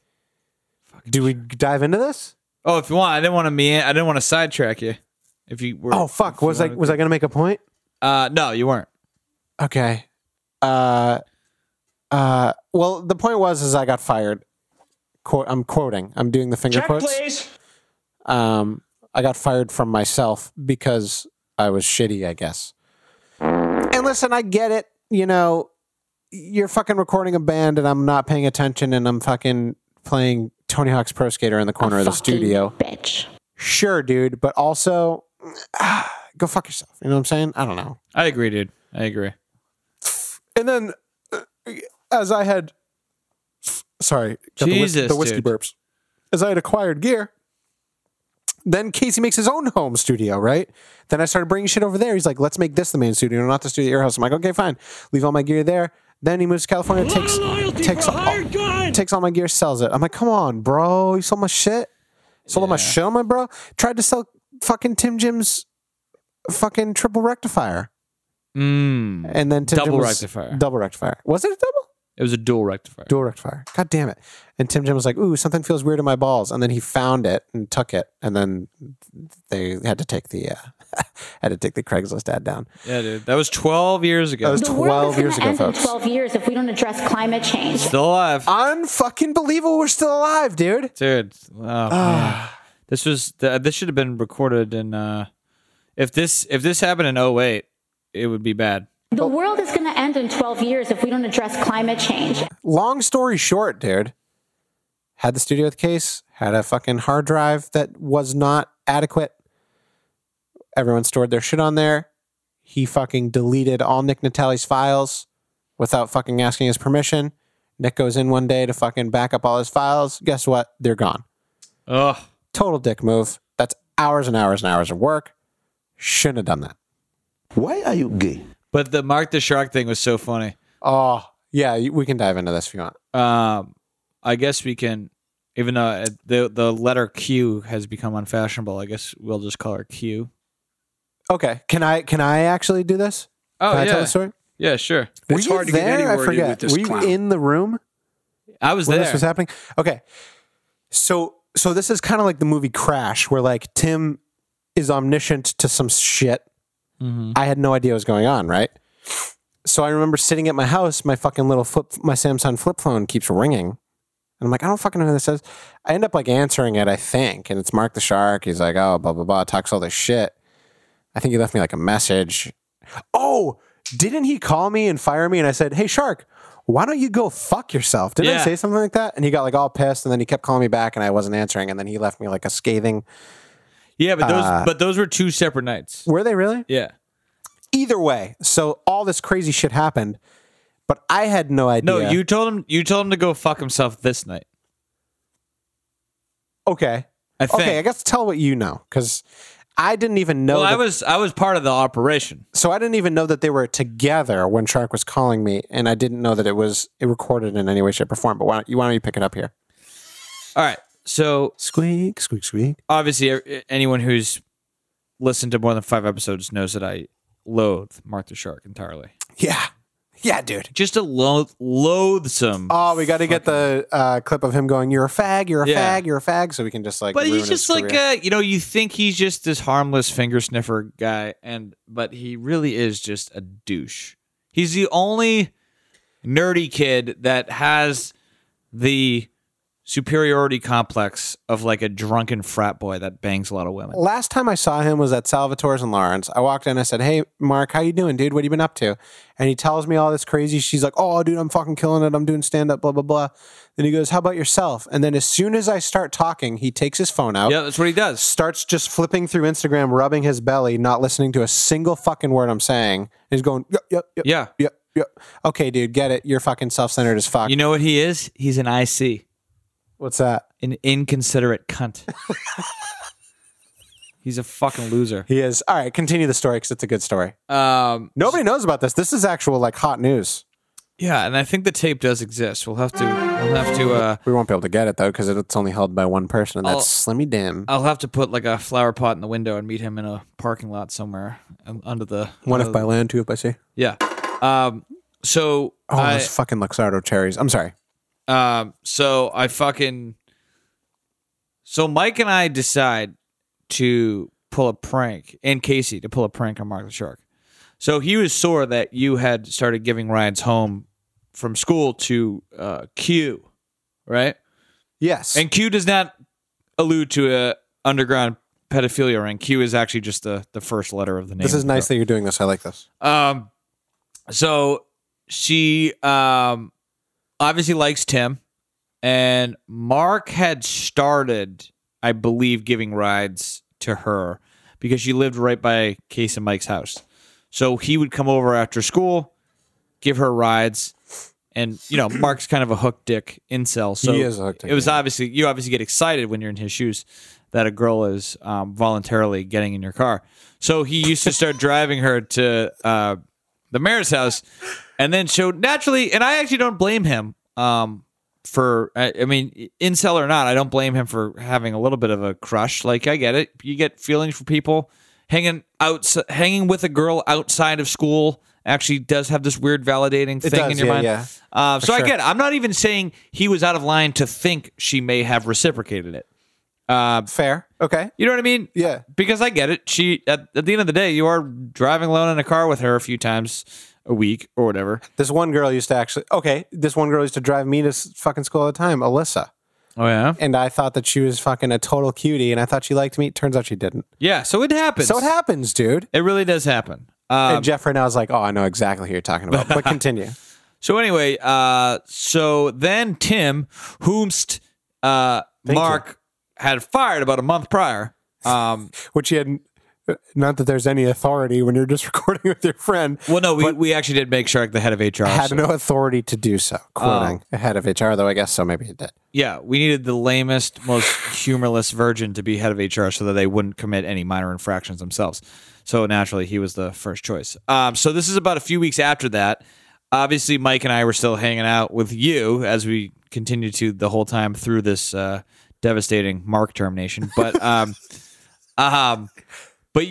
Fucking Do we dive into this? Oh, if you want. I didn't want to mean. I didn't want to sidetrack you. If you were. Oh fuck! Was I was I gonna make a point? Uh, no, you weren't. Okay. Uh, uh. Well, the point was is I got fired. Quote. I'm quoting. I'm doing the finger Check, quotes. Please. Um, I got fired from myself because I was shitty, I guess. And listen, I get it. You know. You're fucking recording a band and I'm not paying attention and I'm fucking playing Tony Hawk's Pro Skater in the corner a of the studio. Bitch. Sure, dude, but also ah, go fuck yourself. You know what I'm saying? I don't know. I agree, dude. I agree. And then uh, as I had sorry, got Jesus, the, whis- the whiskey dude. burps. As I had acquired gear, then Casey makes his own home studio, right? Then I started bringing shit over there. He's like, let's make this the main studio, not the studio at your house. I'm like, okay, fine. Leave all my gear there. Then he moves to California, takes takes all, takes all my gear, sells it. I'm like, come on, bro. You sold my shit? Sold yeah. my show, my bro? Tried to sell fucking Tim Jim's fucking triple rectifier. Mm. And then Tim Double Jim was rectifier. Double rectifier. Was it a double? It was a dual rectifier. Dual rectifier. God damn it. And Tim Jim was like, ooh, something feels weird in my balls. And then he found it and took it. And then they had to take the uh, had to take the Craigslist ad down. Yeah, dude. That was twelve years ago. That was twelve years ago, folks. twelve years if we don't address climate change. Still alive. Unfucking believable we're still alive, dude. Dude. Oh, man. This was the, this should have been recorded in uh, if this if this happened in oh eight, it would be bad. The world is going to end in twelve years if we don't address climate change. Long story short, dude. Had the studio with Case. Had a fucking hard drive that was not adequate. Everyone stored their shit on there. He fucking deleted all Nick Natale's files without fucking asking his permission. Nick goes in one day to fucking back up all his files. Guess what? They're gone. Ugh. Total dick move. That's hours and hours and hours of work. Shouldn't have done that. Why are you gay? But the Mark the Shark thing was so funny. Oh, yeah. We can dive into this if you want. Um, I guess we can, even though the, the letter Q has become unfashionable, I guess we'll just call her Q. Okay. Can I can I actually do this? Oh, can I yeah. tell the story? Yeah, sure. Were it's you hard there? To get anywhere, I forget. Dude, with this Were you clown. In the room? I was when there. This was happening. Okay, so so this is kind of like the movie Crash, where like Tim is omniscient to some shit. Mm-hmm. I had no idea what was going on, right? So I remember sitting at my house, my fucking little flip, my Samsung flip phone keeps ringing. And I'm like, I don't fucking know who this is. I end up like answering it, I think. And it's Mark the Shark. He's like, oh, blah, blah, blah. Talks all this shit. I think he left me like a message. Oh, didn't he call me and fire me? And I said, hey, Shark, why don't you go fuck yourself? Didn't yeah. I say something like that? And he got like all pissed. And then he kept calling me back and I wasn't answering. And then he left me like a scathing. Yeah, but those uh, but those were two separate nights. Were they really? Yeah. Either way. So all this crazy shit happened. But I had no idea. No, you told him. You told him to go fuck himself this night. Okay. I think. Okay, I guess tell what you know, because I didn't even know. Well, that, I was I was part of the operation, so I didn't even know that they were together when Shark was calling me, and I didn't know that it was it recorded in any way, shape, or form. But why don't you why don't you pick it up here? All right. So squeak, squeak, squeak. Obviously, anyone who's listened to more than five episodes knows that I loathe Mark the Shark entirely. Yeah. Yeah, dude. Just a loath- loathsome. Oh, we got to get the uh, clip of him going, you're a fag, you're a yeah. fag, you're a fag. So we can just like. But he's just like, a, you know, you think he's just this harmless finger sniffer guy. and But he really is just a douche. He's the only nerdy kid that has the superiority complex of like a drunken frat boy that bangs a lot of women. Last time I saw him was at Salvatore's in Lawrence. I walked in, I said, hey, Mark, how you doing, dude? What have you been up to? And he tells me all this crazy. She's like, oh, dude, I'm fucking killing it. I'm doing stand-up, blah, blah, blah. Then he goes, how about yourself? And then as soon as I start talking, he takes his phone out. Yeah, that's what he does. Starts just flipping through Instagram, rubbing his belly, not listening to a single fucking word I'm saying. And he's going, yep, yep, yep, yeah. yep, yep. Okay, dude, get it. You're fucking self-centered as fuck. You know what he is? He's an I C. What's that? An inconsiderate cunt. He's a fucking loser. He is. All right, continue the story because it's a good story. Um, Nobody knows about this. This is actual like hot news. Yeah, and I think the tape does exist. We'll have to. We'll have to. Uh, we won't be able to get it though because it's only held by one person, and that's I'll, Slimmy Dim. I'll have to put like a flower pot in the window and meet him in a parking lot somewhere under the. One if by the, land, two if by sea. Yeah. Um. So. Oh, I, those fucking Luxardo cherries. I'm sorry. Um, so I fucking, so Mike and I decide to pull a prank, and Casey to pull a prank on Mark the Shark. So he was sore that you had started giving rides home from school to, uh, Q, right? Yes. And Q does not allude to a underground pedophilia ring. Q is actually just the, the first letter of the name. This is nice that you're doing this. I like this. Um, so she, um, obviously likes Tim, and Mark had started, I believe, giving rides to her because she lived right by Case and Mike's house. So he would come over after school, give her rides, and you know Mark's kind of a hook dick incel. So he is a hook dick, it was yeah. obviously you obviously get excited when you're in his shoes that a girl is um, voluntarily getting in your car. So he used to start driving her to uh, the mayor's house. And then so naturally, and I actually don't blame him um, for, I, I mean, incel or not, I don't blame him for having a little bit of a crush. Like, I get it. You get feelings for people. Hanging out, hanging with a girl outside of school actually does have this weird validating thing does, in your yeah, mind. Yeah, uh, so sure. I get it. I'm not even saying he was out of line to think she may have reciprocated it. Uh, Fair. Okay. You know what I mean? Yeah. Because I get it. She at, at the end of the day, you are driving alone in a car with her a few times a week or whatever. This one girl used to actually, okay, this one girl used to drive me to fucking school all the time, Alyssa. Oh, yeah? And I thought that she was fucking a total cutie, and I thought she liked me. Turns out she didn't. Yeah, so it happens. So it happens, dude. It really does happen. Um, and Jeff right now is like, oh, I know exactly who you're talking about, but continue. So anyway, uh, so then Tim, whomst uh, Mark you. had fired about a month prior. Um, Which he hadn't. Not that there's any authority when you're just recording with your friend. Well, no, we, we actually did make Shark the head of H R. Had so. no authority to do so, quoting um, head of H R, though I guess so maybe it did. Yeah, we needed the lamest, most humorless virgin to be head of H R so that they wouldn't commit any minor infractions themselves. So naturally, he was the first choice. Um, so this is about a few weeks after that. Obviously, Mike and I were still hanging out with you as we continued to the whole time through this uh, devastating Mark termination. But... um, um But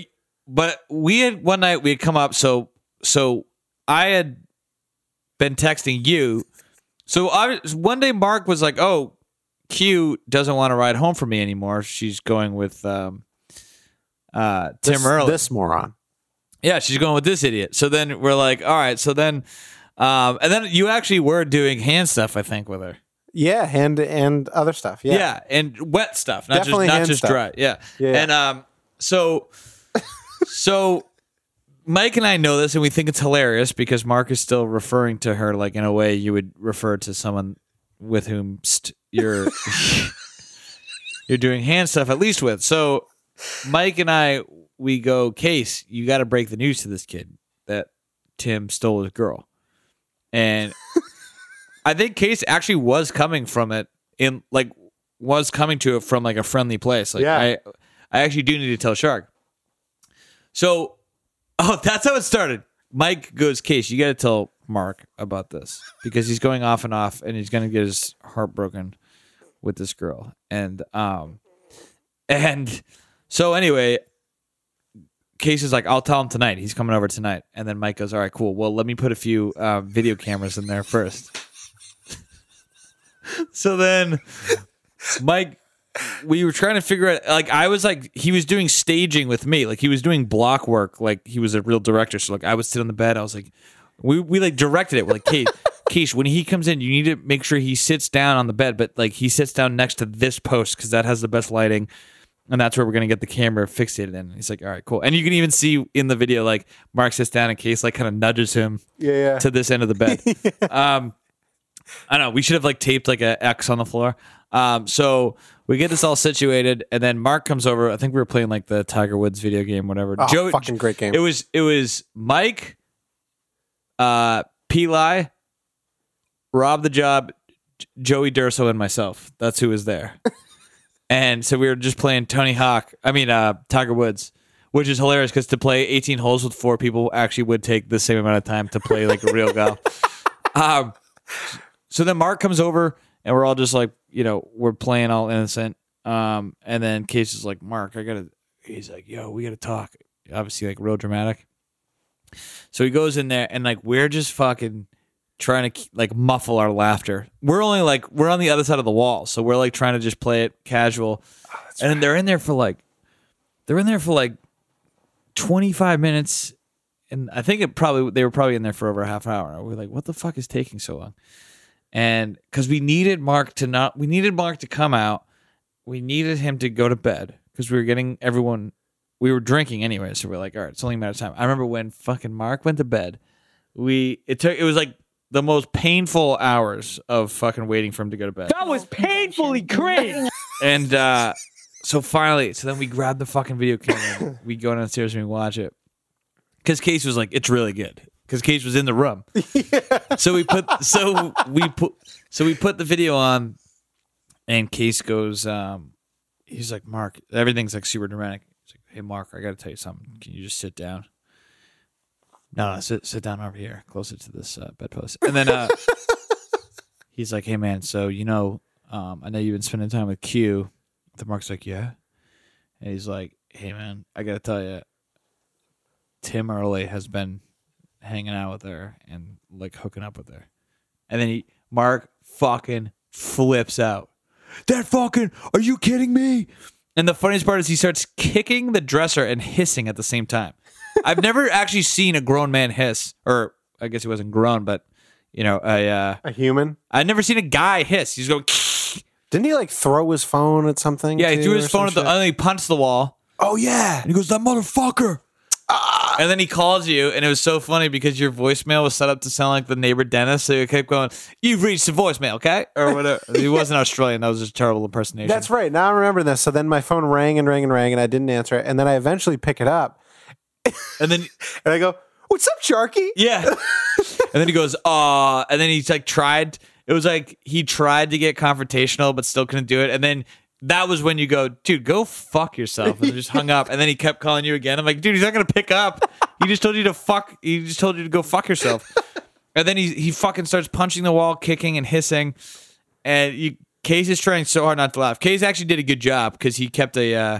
but we had one night we had come up so so I had been texting you. So I was, one day Mark was like, oh, Q doesn't want to ride home for me anymore. She's going with um, uh, Tim Hurley. This moron. Yeah, she's going with this idiot. So then we're like, all right. So then, um, and then you actually were doing hand stuff, I think, with her. Yeah, hand and other stuff. Yeah, yeah, and wet stuff, not Definitely just not just stuff. Dry. Yeah. yeah, yeah. And um, so, so Mike and I know this, and we think it's hilarious because Mark is still referring to her like in a way you would refer to someone with whom st- you're you're doing hand stuff at least with. So Mike and I, we go, Case, you got to break the news to this kid that Tim stole his girl, and. I think Case actually was coming from it in like was coming to it from like a friendly place. Like yeah. I, I actually do need to tell Shark. So, oh, that's how it started. Mike goes, Case, you got to tell Mark about this because he's going off and off and he's going to get his heart broken with this girl. And, um, and so anyway, Case is like, I'll tell him tonight. He's coming over tonight. And then Mike goes, all right, cool. Well, let me put a few uh, video cameras in there first. So then, Mike, we were trying to figure out, like, I was like, he was doing staging with me. Like, he was doing block work. Like, he was a real director. So, like, I would sit on the bed. I was like, we, we like, directed it. We're like, Kate, Keish, when he comes in, you need to make sure he sits down on the bed. But, like, he sits down next to this post because that has the best lighting. And that's where we're going to get the camera fixated in. He's like, all right, cool. And you can even see in the video, like, Mark sits down and Case, like, kind of nudges him yeah, yeah. to this end of the bed. yeah. Um I don't know. We should have like taped like a X on the floor. Um, so we get this all situated, and then Mark comes over. I think we were playing like the Tiger Woods video game, whatever. Oh, Joe, fucking great game! It was it was Mike, uh, Peli, Rob the Job, Joey Durso, and myself. That's who was there. And so we were just playing Tony Hawk. I mean uh, Tiger Woods, which is hilarious because to play eighteen holes with four people actually would take the same amount of time to play like a real golf. Um, So then Mark comes over, and we're all just like, you know, we're playing all innocent. Um, and then Case is like, Mark, I got to... He's like, yo, we got to talk. Obviously, like, real dramatic. So he goes in there, and, like, we're just fucking trying to, like, muffle our laughter. We're only, like, we're on the other side of the wall, so we're, like, trying to just play it casual. Oh, that's and right. then they're in there for, like... They're in there for, like, twenty-five minutes, and I think it probably... They were probably in there for over a half hour. We're like, what the fuck is taking so long? And because we needed Mark to not, we needed Mark to come out. We needed him to go to bed because we were getting everyone, we were drinking anyway. So we we're like, all right, it's only a matter of time. I remember when fucking Mark went to bed, we, it took, it was like the most painful hours of fucking waiting for him to go to bed. That was painfully great. And uh, so finally, so then we grabbed the fucking video camera. We go downstairs and we watch it because Case was like, it's really good. Because Cage was in the room, yeah. so we put so we put so we put the video on, and Case goes, um, he's like, Mark, everything's like super dramatic. He's like, hey, Mark, I got to tell you something. Can you just sit down? No, no sit sit down over here, closer to this uh, bedpost. And then uh, he's like, hey, man, so you know, um, I know you've been spending time with Q. The Mark's like, yeah, and he's like, hey, man, I got to tell you, Tim Hurley has been hanging out with her and like hooking up with her. And then he, Mark fucking flips out. That fucking, are you kidding me? And the funniest part is he starts kicking the dresser and hissing at the same time. I've never actually seen a grown man hiss, or I guess he wasn't grown, but you know, a, uh, a human. I've never seen a guy hiss. He's going, didn't he like throw his phone at something? Yeah, he threw his phone at the, and he punched the wall. Oh yeah. And he goes, that motherfucker. Ah. And then he calls you, and it was so funny because your voicemail was set up to sound like the neighbor dentist, so you kept going, you've reached the voicemail, okay? Or whatever. He yeah. wasn't Australian. That was just a terrible impersonation. That's right. Now I remember this. So then my phone rang and rang and rang, and I didn't answer it, and then I eventually pick it up. And then and I go, what's up, Sharky? Yeah. And then he goes, uh, and then he's like tried. It was like he tried to get confrontational, but still couldn't do it. And then that was when you go, dude, go fuck yourself. And I just hung up. And then he kept calling you again. I'm like, dude, he's not going to pick up. He just told you to fuck. He just told you to go fuck yourself. And then he he fucking starts punching the wall, kicking and hissing. And you, Case is trying so hard not to laugh. Case actually did a good job because he kept a uh,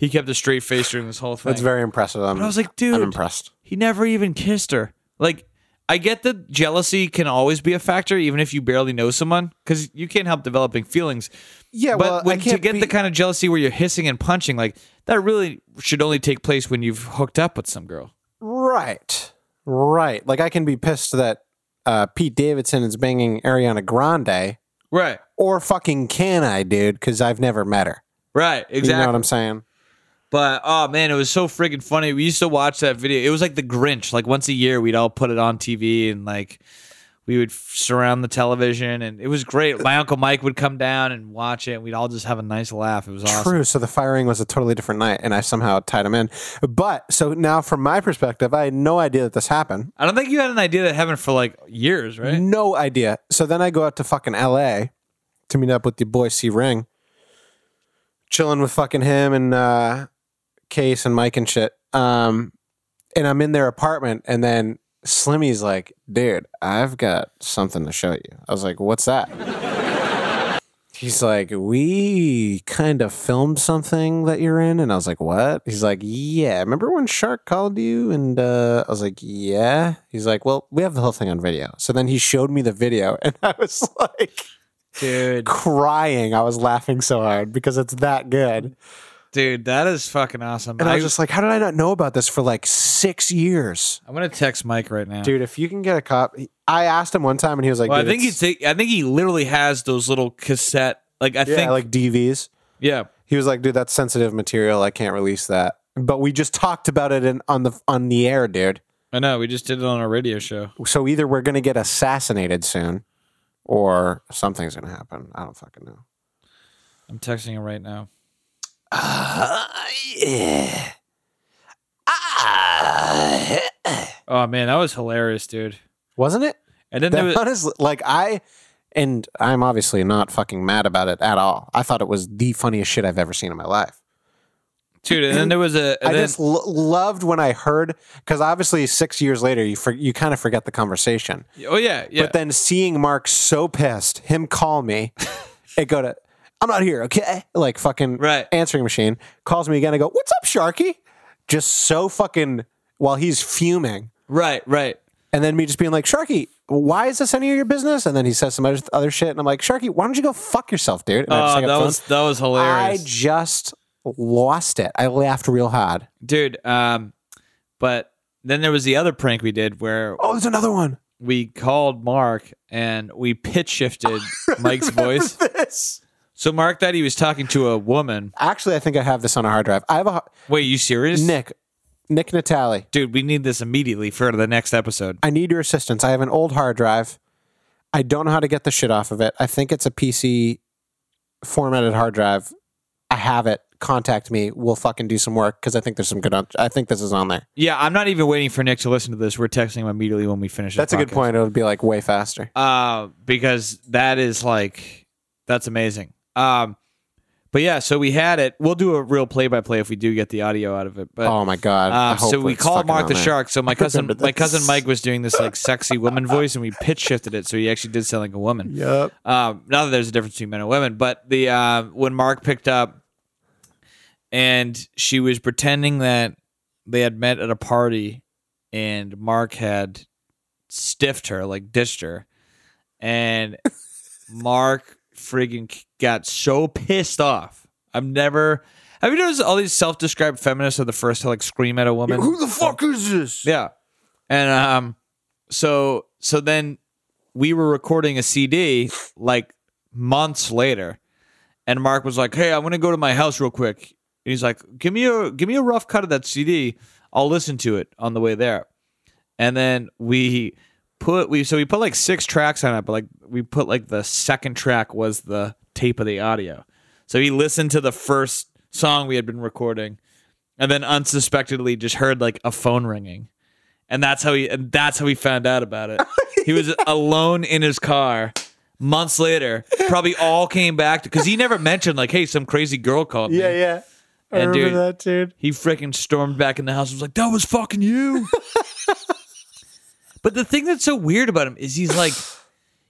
he kept a straight face during this whole thing. That's very impressive. I'm, but I was like, dude, I'm impressed. He never even kissed her. Like, I get that jealousy can always be a factor, even if you barely know someone, because you can't help developing feelings. Yeah, but well, when, I can't to get be... the kind of jealousy where you're hissing and punching, like that really should only take place when you've hooked up with some girl. Right, right. Like I can be pissed that uh, Pete Davidson is banging Ariana Grande. Right. Or fucking can I, dude? Because I've never met her. Right. Exactly. You know what I'm saying? But, oh, man, it was so friggin' funny. We used to watch that video. It was like the Grinch. Like, once a year, we'd all put it on T V, and, like, we would surround the television, and it was great. My Uncle Mike would come down and watch it, and we'd all just have a nice laugh. It was awesome. True. So the firing was a totally different night, and I somehow tied him in. But, so now from my perspective, I had no idea that this happened. I don't think you had an idea that happened for, like, years, right? No idea. So then I go out to fucking L A to meet up with the boy C-Ring, chilling with fucking him and... uh Case and Mike and shit, um, and I'm in their apartment, and then Slimmy's like, dude, I've got something to show you. I was like, what's that? He's like, we kind of filmed something that you're in, and I was like, what? He's like, yeah, remember when Shark called you? And uh, I was like, yeah. He's like, well, we have the whole thing on video. So then he showed me the video, and I was like, dude, crying. I was laughing so hard because it's that good. Dude, that is fucking awesome. And I was just like, how did I not know about this for like six years? I'm going to text Mike right now. Dude, if you can get a copy. I asked him one time and he was like, well, I think he's t- I think he literally has those little cassette. Like, I yeah, think. Like D Vs. Yeah. He was like, dude, that's sensitive material. I can't release that. But we just talked about it in, on the on the air, dude. I know. We just did it on a radio show. So either we're going to get assassinated soon or something's going to happen. I don't fucking know. I'm texting him right now. Uh, yeah. uh, yeah. Oh man, that was hilarious, dude. Wasn't it? And then there was honestly, like I and I'm obviously not fucking mad about it at all. I thought it was the funniest shit I've ever seen in my life, dude. And, and then there was a. I then, just l- loved when I heard because obviously six years later you for, you kind of forget the conversation. Oh yeah, yeah. But then seeing Mark so pissed, him call me, and go to. I'm not here, okay? Like fucking right. Answering machine calls me again. I go, what's up, Sharky? Just so fucking while he's fuming. Right, right. And then me just being like, Sharky, why is this any of your business? And then he says some other, other shit. And I'm like, Sharky, why don't you go fuck yourself, dude? And oh, I just that, was, that was hilarious. I just lost it. I laughed real hard. Dude, um, but then there was the other prank we did where... Oh, there's another one. We called Mark and we pitch shifted Mike's voice. This. So Mark thought he was talking to a woman. Actually, I think I have this on a hard drive. I have a. Wait, you serious? Nick, Nick Natale, dude, we need this immediately for the next episode. I need your assistance. I have an old hard drive. I don't know how to get the shit off of it. I think it's a P C formatted hard drive. I have it. Contact me. We'll fucking do some work because I think there's some good. On- I think this is on there. Yeah, I'm not even waiting for Nick to listen to this. We're texting him immediately when we finish. That's a good point. It'll be like way faster. Uh, because that is like that's amazing. Um, but yeah, so we had it. We'll do a real play-by-play if we do get the audio out of it. But oh my god! Uh, so we called Mark the Shark. So my cousin, my cousin Mike was doing this like sexy woman voice, and we pitch shifted it, so he actually did sound like a woman. Yep. Um, now that there's a difference between men and women, but the uh, when Mark picked up, and she was pretending that they had met at a party, and Mark had stiffed her, like dished her, and Mark. Friggin' got so pissed off. I've never. Have you noticed all these self-described feminists are the first to like scream at a woman? Who the fuck is this? Yeah, and um, so so then we were recording a C D like months later, and Mark was like, "Hey, I'm gonna go to my house real quick," and he's like, "Give me a give me a rough cut of that C D. I'll listen to it on the way there," and then we. Put we so we put like six tracks on it, but like we put like the second track was the tape of the audio. So he listened to the first song we had been recording, and then unsuspectedly just heard like a phone ringing, and that's how he and that's how he found out about it. He was alone in his car months later. Probably all came back because he never mentioned like, hey, some crazy girl called me. Yeah, yeah. I and remember dude, that dude. He freaking stormed back in the house and was like, that was fucking you. But the thing that's so weird about him is he's like,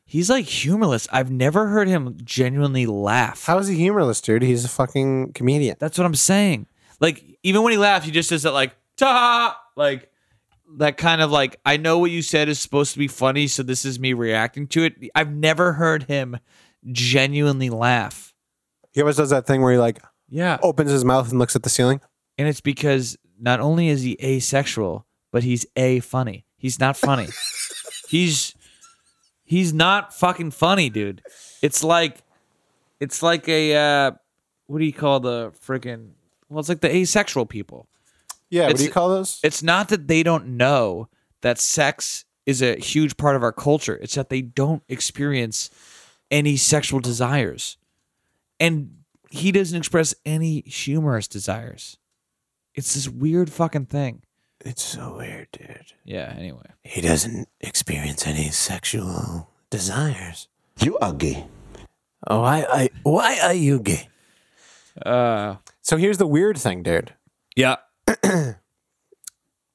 he's like humorless. I've never heard him genuinely laugh. How is he humorless, dude? He's a fucking comedian. That's what I'm saying. Like, even when he laughs, he just does that like, ta, like that kind of like, I know what you said is supposed to be funny, so this is me reacting to it. I've never heard him genuinely laugh. He always does that thing where he like yeah. opens his mouth and looks at the ceiling. And it's because not only is he asexual, but he's a funny. He's not funny. he's he's not fucking funny, dude. It's like it's like a uh, what do you call the freaking? Well, it's like the asexual people. Yeah, it's, what do you call those? It's not that they don't know that sex is a huge part of our culture. It's that they don't experience any sexual desires, and he doesn't express any humorous desires. It's this weird fucking thing. It's so weird, dude. Yeah, anyway. He doesn't experience any sexual desires. You are gay. Oh, I, I, why are you gay? Uh, so here's the weird thing, dude. Yeah.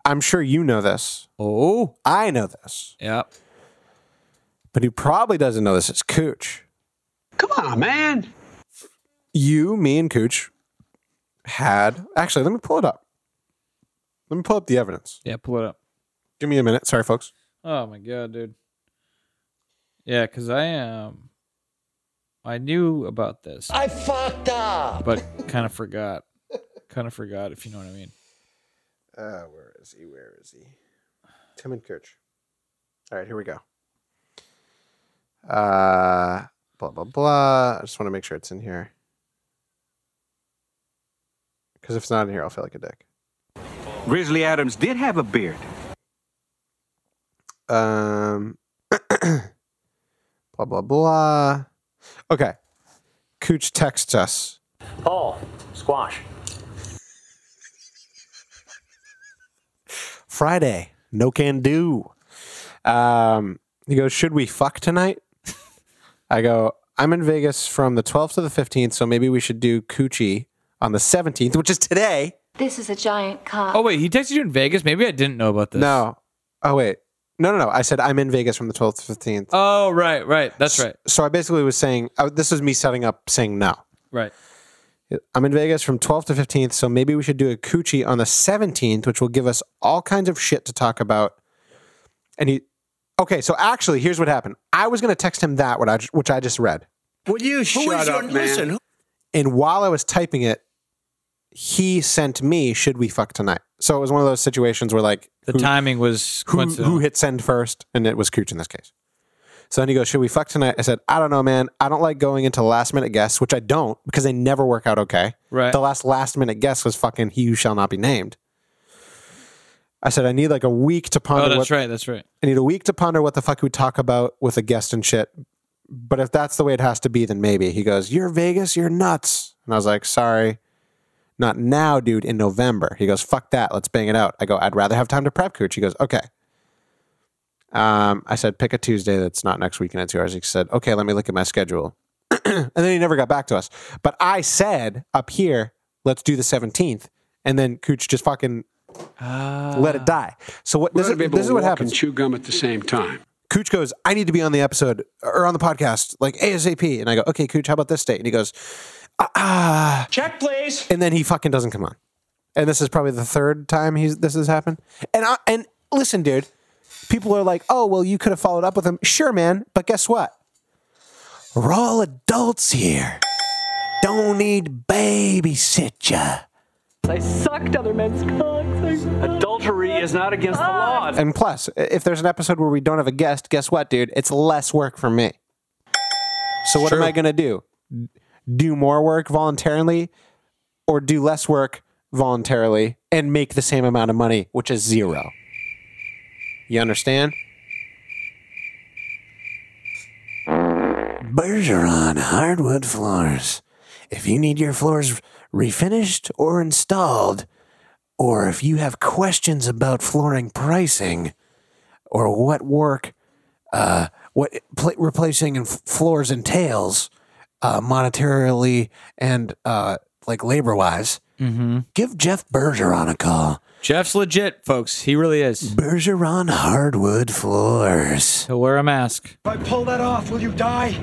I'm sure you know this. Oh. I know this. Yeah. But he probably doesn't know this. It's Cooch. Come on, man. You, me, and Cooch had... Actually, let me pull it up. Let me pull up the evidence. Yeah, pull it up. Give me a minute. Sorry, folks. Oh, my God, dude. Yeah, because I um, I knew about this. I fucked up! But kind of forgot. Kind of forgot, if you know what I mean. Uh, where is he? Where is he? Tim and Cooch. All right, here we go. Uh, blah, blah, blah. I just want to make sure it's in here. Because if it's not in here, I'll feel like a dick. Grizzly Adams did have a beard. Um, blah, blah, blah. Okay. Cooch texts us. Paul, squash. Friday, no can do. Um, he goes, should we fuck tonight? I go, I'm in Vegas from the twelfth to the fifteenth, so maybe we should do coochie on the seventeenth, which is today. This is a giant cock. Oh, wait. He texted you in Vegas? Maybe I didn't know about this. No. Oh, wait. No, no, no. I said I'm in Vegas from the twelfth to fifteenth. Oh, right, right. That's right. So, so I basically was saying, I, this was me setting up saying no. Right. I'm in Vegas from twelfth to fifteenth, so maybe we should do a coochie on the seventeenth, which will give us all kinds of shit to talk about. And he... Okay, so actually, here's what happened. I was going to text him that, what I, which I just read. Will you Who shut up, man? Listen? And while I was typing it, he sent me, should we fuck tonight? So it was one of those situations where like... The who, timing was... Who, who hit send first? And it was Cooch in this case. So then he goes, should we fuck tonight? I said, I don't know, man. I don't like going into last minute guests, which I don't because they never work out okay. Right. The last last minute guest was fucking he who shall not be named. I said, I need like a week to ponder... Oh, that's what, right. That's right. I need a week to ponder what the fuck we talk about with a guest and shit. But if that's the way it has to be, then maybe. He goes, you're Vegas, you're nuts. And I was like, sorry... Not now, dude, in November. He goes, fuck that. Let's bang it out. I go, I'd rather have time to prep, Cooch. He goes, okay. Um, I said, pick a Tuesday that's not next weekend at two hours. He said, okay, let me look at my schedule. And then he never got back to us. But I said up here, let's do the seventeenth. And then Cooch just fucking uh, let it die. So what? This, is, this is what happens. Chew gum at the same time. Cooch goes, I need to be on the episode or on the podcast, like ASAP. And I go, okay, Cooch, how about this date? And he goes... Ah, uh, check, please. And then he fucking doesn't come on. And this is probably the third time he's this has happened. And I, and listen, dude, people are like, "Oh, well, you could have followed up with him." Sure, man, but guess what? We're all adults here. Don't need babysit ya. I sucked other men's cocks. Adultery is not against the law. And plus, if there's an episode where we don't have a guest, guess what, dude? It's less work for me. So what True. am I gonna do? Do more work voluntarily or do less work voluntarily and make the same amount of money, which is zero. You understand? Bergeron Hardwood Floors. If you need your floors refinished or installed, or if you have questions about flooring pricing or what work, uh, what pl- replacing and f- floors entails, Uh, monetarily and uh, like labor-wise, mm-hmm. give Jeff Bergeron a call. Jeff's legit, folks. He really is. Bergeron Hardwood Floors. So wear a mask. If I pull that off, will you die?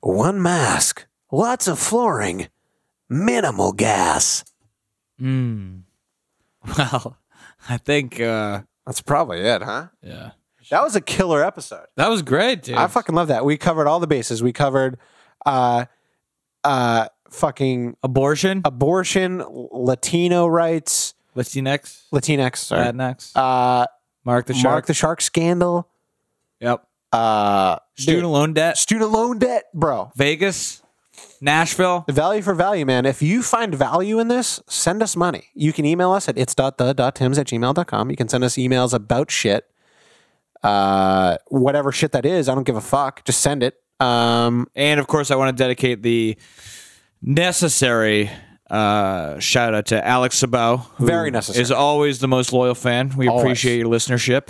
One mask, lots of flooring, minimal gas. Hmm. Well, I think uh, That's probably it, huh? Yeah. That was a killer episode. That was great, dude. I fucking love that. We covered all the bases. We covered uh, uh, fucking... Abortion. Abortion, Latino rights. Latinx. Latinx, sorry. Latinx. Uh, Mark the Shark. Mark the Shark scandal. Yep. Uh, student dude, loan debt. Student loan debt, bro. Vegas. Nashville. The value for value, man. If you find value in this, send us money. You can email us at its dot the dot tims at gmail dot com. You can send us emails about shit. Uh, whatever shit that is. I don't give a fuck. Just send it. Um, and of course, I want to dedicate the necessary uh, shout out to Alex Sabo. Who very necessary. Is always the most loyal fan. We always. Appreciate your listenership.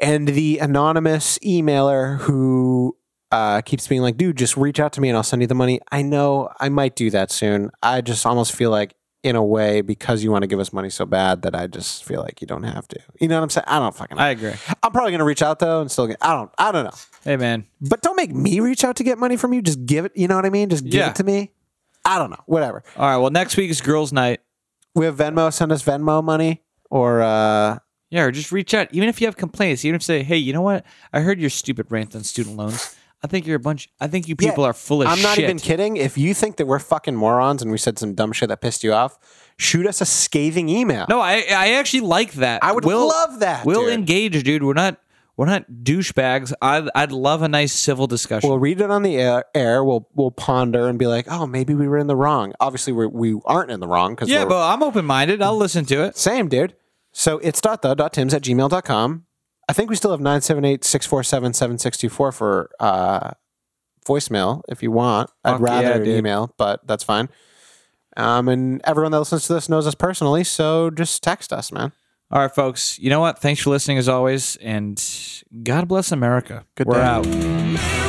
And the anonymous emailer who uh, keeps being like, dude, just reach out to me and I'll send you the money. I know I might do that soon. I just almost feel like, in a way, because you want to give us money so bad that I just feel like you don't have to. You know what I'm saying? I don't fucking know. I agree. I'm probably going to reach out, though, and still get... I don't... I don't know. Hey, man. But don't make me reach out to get money from you. Just give it... You know what I mean? Just give yeah. it to me. I don't know. Whatever. All right. Well, next week is girls' night. We have Venmo. Send us Venmo money or... uh Yeah, or just reach out. Even if you have complaints, even if you say, hey, you know what? I heard your stupid rant on student loans. I think you're a bunch... I think you people yeah, are full of shit. I'm not shit. even kidding. If you think that we're fucking morons and we said some dumb shit that pissed you off, shoot us a scathing email. No, I I actually like that. I would we'll, love that, We'll dude. engage, dude. We're not we're not douchebags. I'd, I'd love a nice civil discussion. We'll read it on the air. air. We'll we'll ponder and be like, oh, maybe we were in the wrong. Obviously, we're, we aren't in the wrong. Cause yeah, but I'm open-minded. I'll listen to it. Same, dude. So it's dot the dot tims at gmail dot com. I think we still have nine seven eight, six four seven, seven six two four for uh, voicemail if you want. I'd Fuck rather yeah, email, but that's fine. Um, and everyone that listens to this knows us personally, so just text us, man. All right, folks. You know what? Thanks for listening as always, and God bless America. Good We're day. out.